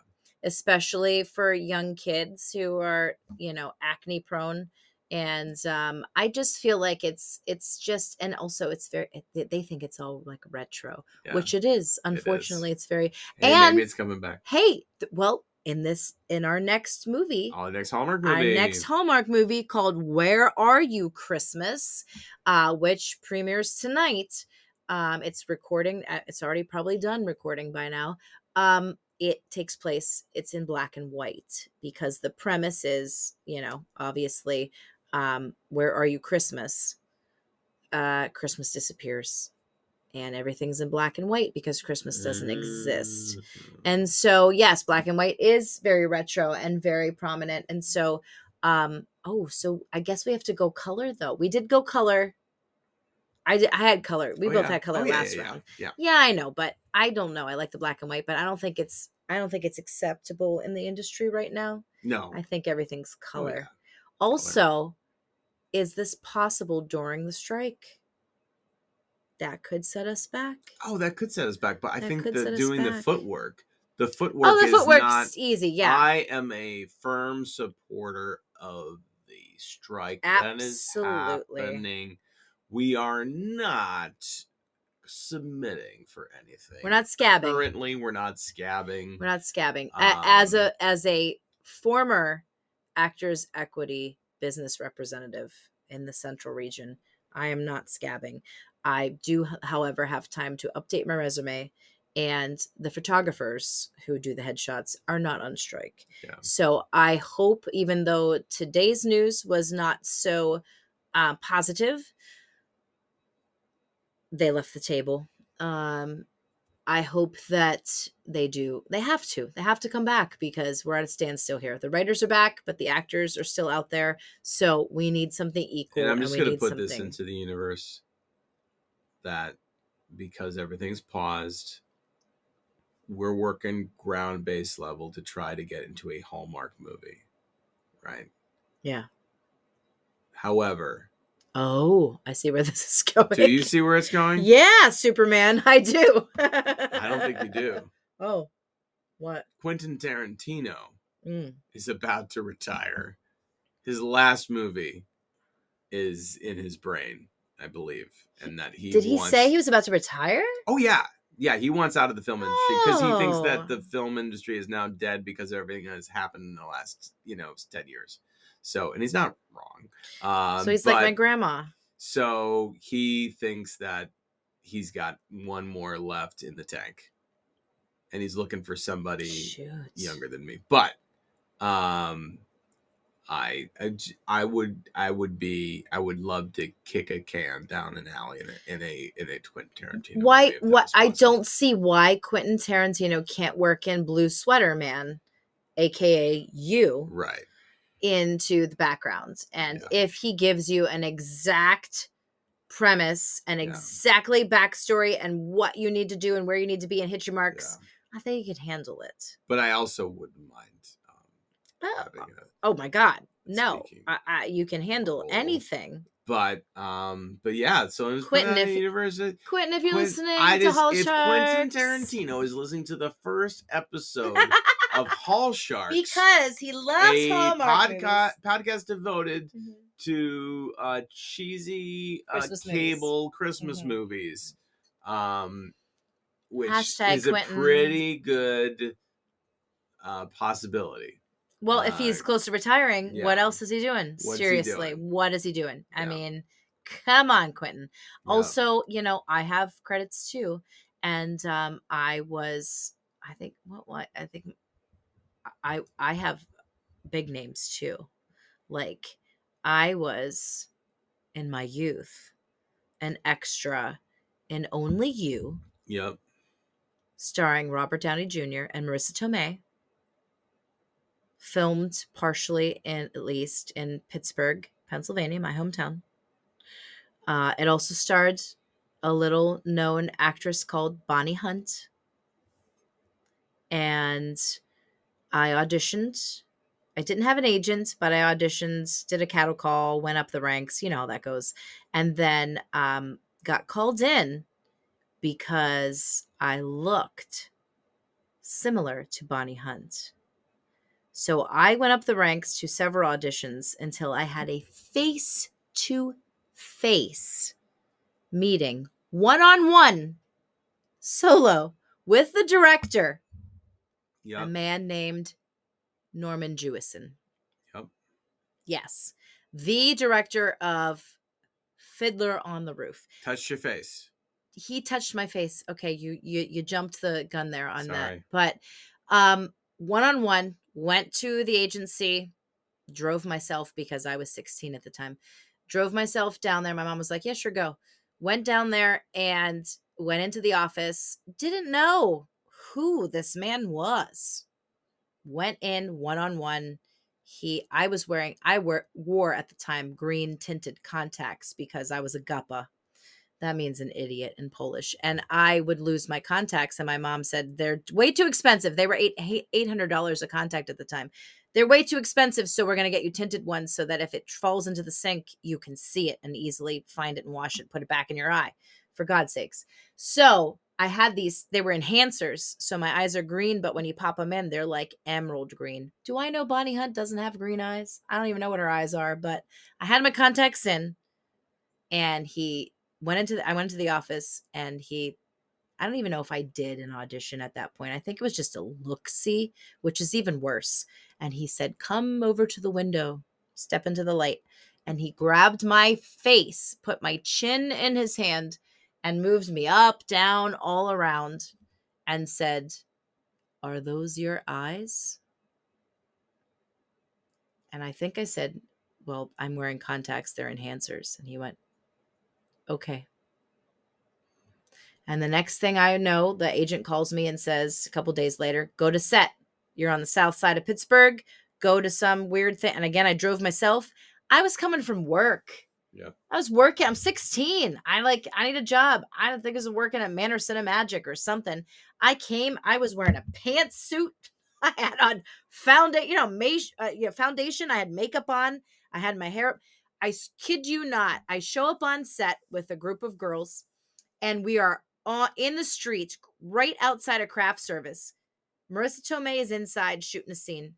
especially for young kids who are, you know, acne prone, and I just feel like it's just, and also it's very, they think it's all like retro, which it is. Unfortunately, it's very, and maybe it's coming back. Hey, well. In our next movie. Our next Hallmark movie. Our next Hallmark movie called Where Are You Christmas, which premieres tonight. It's recording. It's already probably done recording by now. It takes place. It's in black and white because the premise is, you know, obviously, Where Are You Christmas? Christmas disappears. And everything's in black and white because Christmas doesn't exist. And so, yes, black and white is very retro and very prominent. And so, so I guess we have to go color, though. We did go color. I had color. We both had color last round. Yeah, I know. But I don't know. I like the black and white, but I don't think it's acceptable in the industry right now. No. I think everything's color. Oh, yeah. Also, is this possible during the strike? That could set us back. Oh, that could set us back. But I think that doing the footwork is not... Oh, the footwork's easy, yeah. I am a firm supporter of the strike. Absolutely. That is happening. We are not submitting for anything. We're not scabbing. Currently, we're not scabbing. We're not scabbing. As a former Actors Equity business representative in the Central Region, I am not scabbing. I do, however, have time to update my resume, and the photographers who do the headshots are not on strike. Yeah. So I hope, even though today's news was not so positive, they left the table. I hope that they do. They have to come back because we're at a standstill here. The writers are back, but the actors are still out there. So we need something equal. And I'm just going to put this into the universe. That because everything's paused, we're working ground-based level to try to get into a Hallmark movie, right? Yeah. However. Oh, I see where this is going. Do you see where it's going? Yeah, Superman, I do. I don't think you do. Oh, what? Quentin Tarantino is about to retire. His last movie is in his brain. I believe, and that he say he was about to retire? Oh yeah, he wants out of the film industry because he thinks that the film industry is now dead because everything has happened in the last 10 years. So, and he's not wrong. So he's like my grandma. So he thinks that he's got one more left in the tank, and he's looking for somebody younger than me. But I would love to kick a can down an alley in a Quentin Tarantino. Why I don't see why Quentin Tarantino can't work in Blue Sweater Man, aka you, right, into the background. And if he gives you an exact premise and exactly backstory and what you need to do and where you need to be and hit your marks, I think you could handle it. But I also wouldn't mind. Oh my God! No, you can handle anything. But yeah. So it was Quentin, if you're listening to Hall Sharks, if Quentin Tarantino is listening to the first episode of Hall Sharks because he loves Hallmark podcast devoted to cheesy cable Christmas movies, which is a pretty good possibility. Well, if he's close to retiring, what else is he doing? Seriously, what is he doing? I mean, come on, Quentin. Yeah. Also, I have credits too, and I have big names too. Like I was in my youth an extra in Only You. Yep. Starring Robert Downey Jr. and Marissa Tomei. filmed partially, and at least in Pittsburgh, Pennsylvania, my hometown. It also starred a little known actress called Bonnie Hunt. And I auditioned. I didn't have an agent, but I auditioned, did a cattle call, went up the ranks, you know how that goes. And then got called in because I looked similar to Bonnie Hunt. So I went up the ranks to several auditions until I had a face-to-face meeting, one-on-one, solo, with the director, yep, a man named Norman Jewison. Yep. Yes. The director of Fiddler on the Roof. Touched your face. He touched my face. Okay, you jumped the gun there on Sorry. That. But one-on-one, went to the agency, drove myself because I was 16 at the time. Drove myself down there. My mom was like, yeah, sure, go. Went down there and went into the office. Didn't know who this man was. Went in one-on-one. I wore at the time green tinted contacts because I was a guppa. That means an idiot in Polish. And I would lose my contacts. And my mom said, they're way too expensive. They were $800 a contact at the time. They're way too expensive. So we're going to get you tinted ones so that if it falls into the sink, you can see it and easily find it and wash it, put it back in your eye, for God's sakes. So I had these, they were enhancers. So my eyes are green, but when you pop them in, they're like emerald green. Do I know Bonnie Hunt doesn't have green eyes? I don't even know what her eyes are, but I had my contacts in and I went into the office and I don't even know if I did an audition at that point. I think it was just a look-see, which is even worse. And he said, come over to the window, step into the light. And he grabbed my face, put my chin in his hand and moved me up, down, all around and said, are those your eyes? And I think I said, well, I'm wearing contacts. They're enhancers. And he went, okay. And the next thing I know, the agent calls me and says a couple days later, go to set. You're on the south side of Pittsburgh. Go to some weird thing. And again, I drove myself. I was coming from work. Yeah. I was working. I'm 16. I need a job. I don't think I was working at Manor Cinemagic or something. I was wearing a pantsuit. I had on foundation. I had makeup on. I had my hair up. I kid you not, I show up on set with a group of girls and we are in the streets right outside a craft service. Marissa Tomei is inside shooting a scene.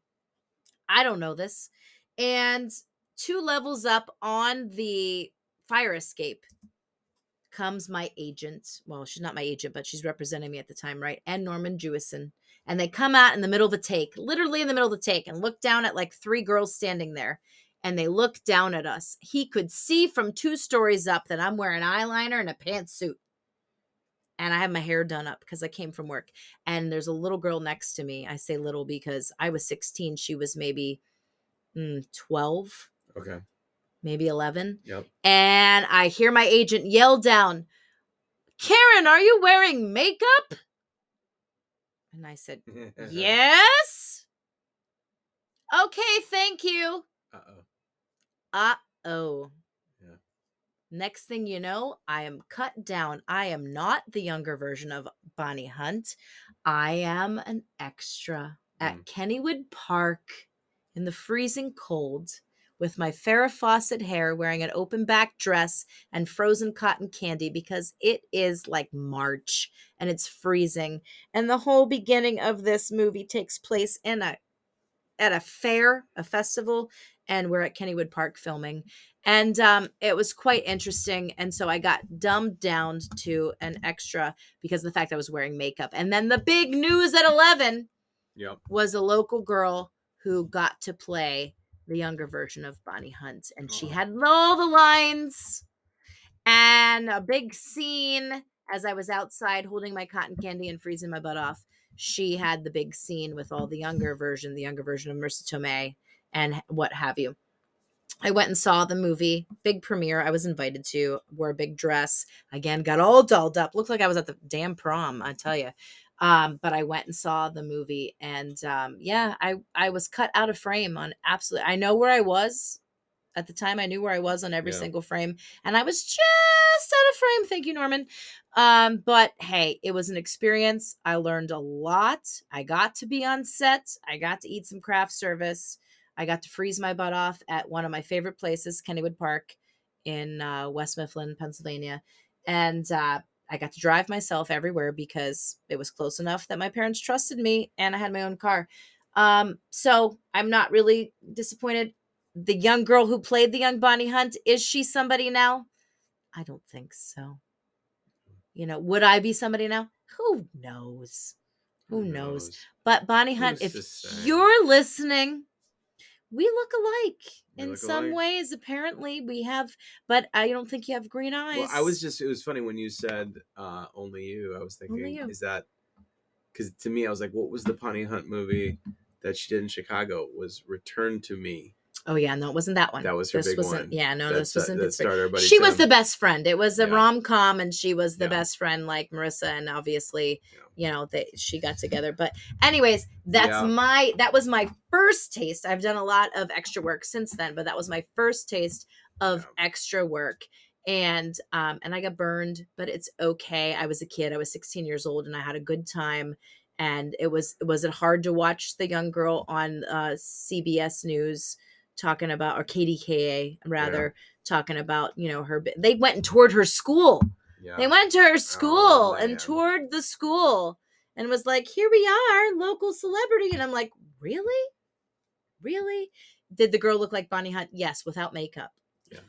I don't know this. And two levels up on the fire escape comes my agent. Well, she's not my agent, but she's representing me at the time, right? And Norman Jewison. And they come out in the middle of the take, literally in the middle of the take, and look down at like three girls standing there. And they looked down at us. He could see from two stories up that I'm wearing eyeliner and a pantsuit. And I have my hair done up because I came from work. And there's a little girl next to me. I say little because I was 16. She was maybe 12. Okay. Maybe 11. Yep. And I hear my agent yell down, Karyn, are you wearing makeup? And I said, yes. Okay, thank you. Uh-oh. Yeah. Next thing you know, I am cut down. I am not the younger version of Bonnie Hunt. I am an extra at Kennywood Park in the freezing cold with my Farrah Fawcett hair, wearing an open back dress and frozen cotton candy because it is like March and it's freezing. And the whole beginning of this movie takes place at a fair, a festival, and we're at Kennywood Park filming. And it was quite interesting. And so I got dumbed down to an extra because of the fact I was wearing makeup. And then the big news at 11 was a local girl who got to play the younger version of Bonnie Hunt. And she had all the lines and a big scene as I was outside holding my cotton candy and freezing my butt off. She had the big scene with all the younger version of Marissa Tomei and what have you. I went and saw the movie, big premiere. I was invited to, wore a big dress. Again, got all dolled up. Looked like I was at the damn prom, I tell you. But I went and saw the movie, and I was cut out of frame on absolutely. I know where I was at the time. I knew where I was on every single frame, and I was just out of frame. Thank you, Norman. But hey, it was an experience. I learned a lot. I got to be on set. I got to eat some craft service. I got to freeze my butt off at one of my favorite places, Kennywood Park in West Mifflin, Pennsylvania. And I got to drive myself everywhere because it was close enough that my parents trusted me and I had my own car. So I'm not really disappointed. The young girl who played the young Bonnie Hunt, is she somebody now? I don't think so. You know, would I be somebody now? Who knows? Who knows? But Bonnie Hunt, if you're listening, we look alike in some ways. Apparently we have, but I don't think you have green eyes. Well, it was funny when you said Only You. I was thinking, is that, because to me, I was like, what was the Bonnie Hunt movie that she did in Chicago? Was Return to Me. Oh yeah, no, it wasn't that one. That was her big one. Yeah, no, this wasn't Pittsburgh. She was the best friend. It was a rom-com, and she was the best friend, like Marissa, and obviously, you know, she got together. But anyways, that was my first taste. I've done a lot of extra work since then, but that was my first taste of extra work. And I got burned, but it's okay. I was a kid. I was 16 years old, and I had a good time. And it was hard to watch the young girl on CBS News talking about, or KDKA rather, talking about, you know, her, they went and toured her school. Yeah. They went to her school and toured the school and was like, here we are, local celebrity. And I'm like, really? Really? Did the girl look like Bonnie Hunt? Yes. Without makeup. Yeah.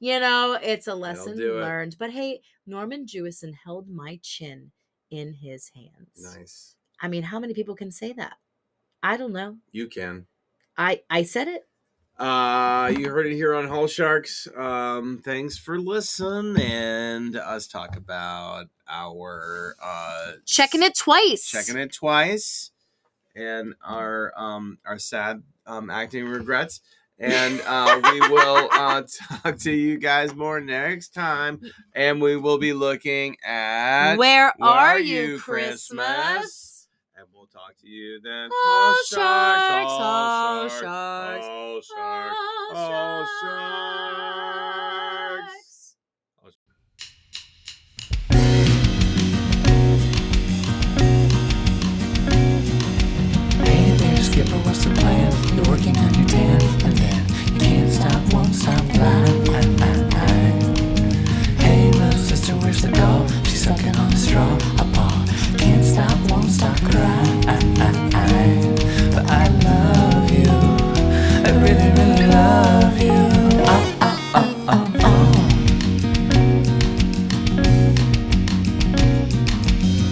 You know, it's a lesson learned, but hey, Norman Jewison held my chin in his hands. Nice. I mean, how many people can say that? I don't know. You can. I said it. You heard it here on Hall Sharks. Thanks for listening and us talk about our Checking It Twice. And our sad acting regrets. And we will talk to you guys more next time. And we will be looking at Where Are You Christmas? And we'll talk to you then. All sharks.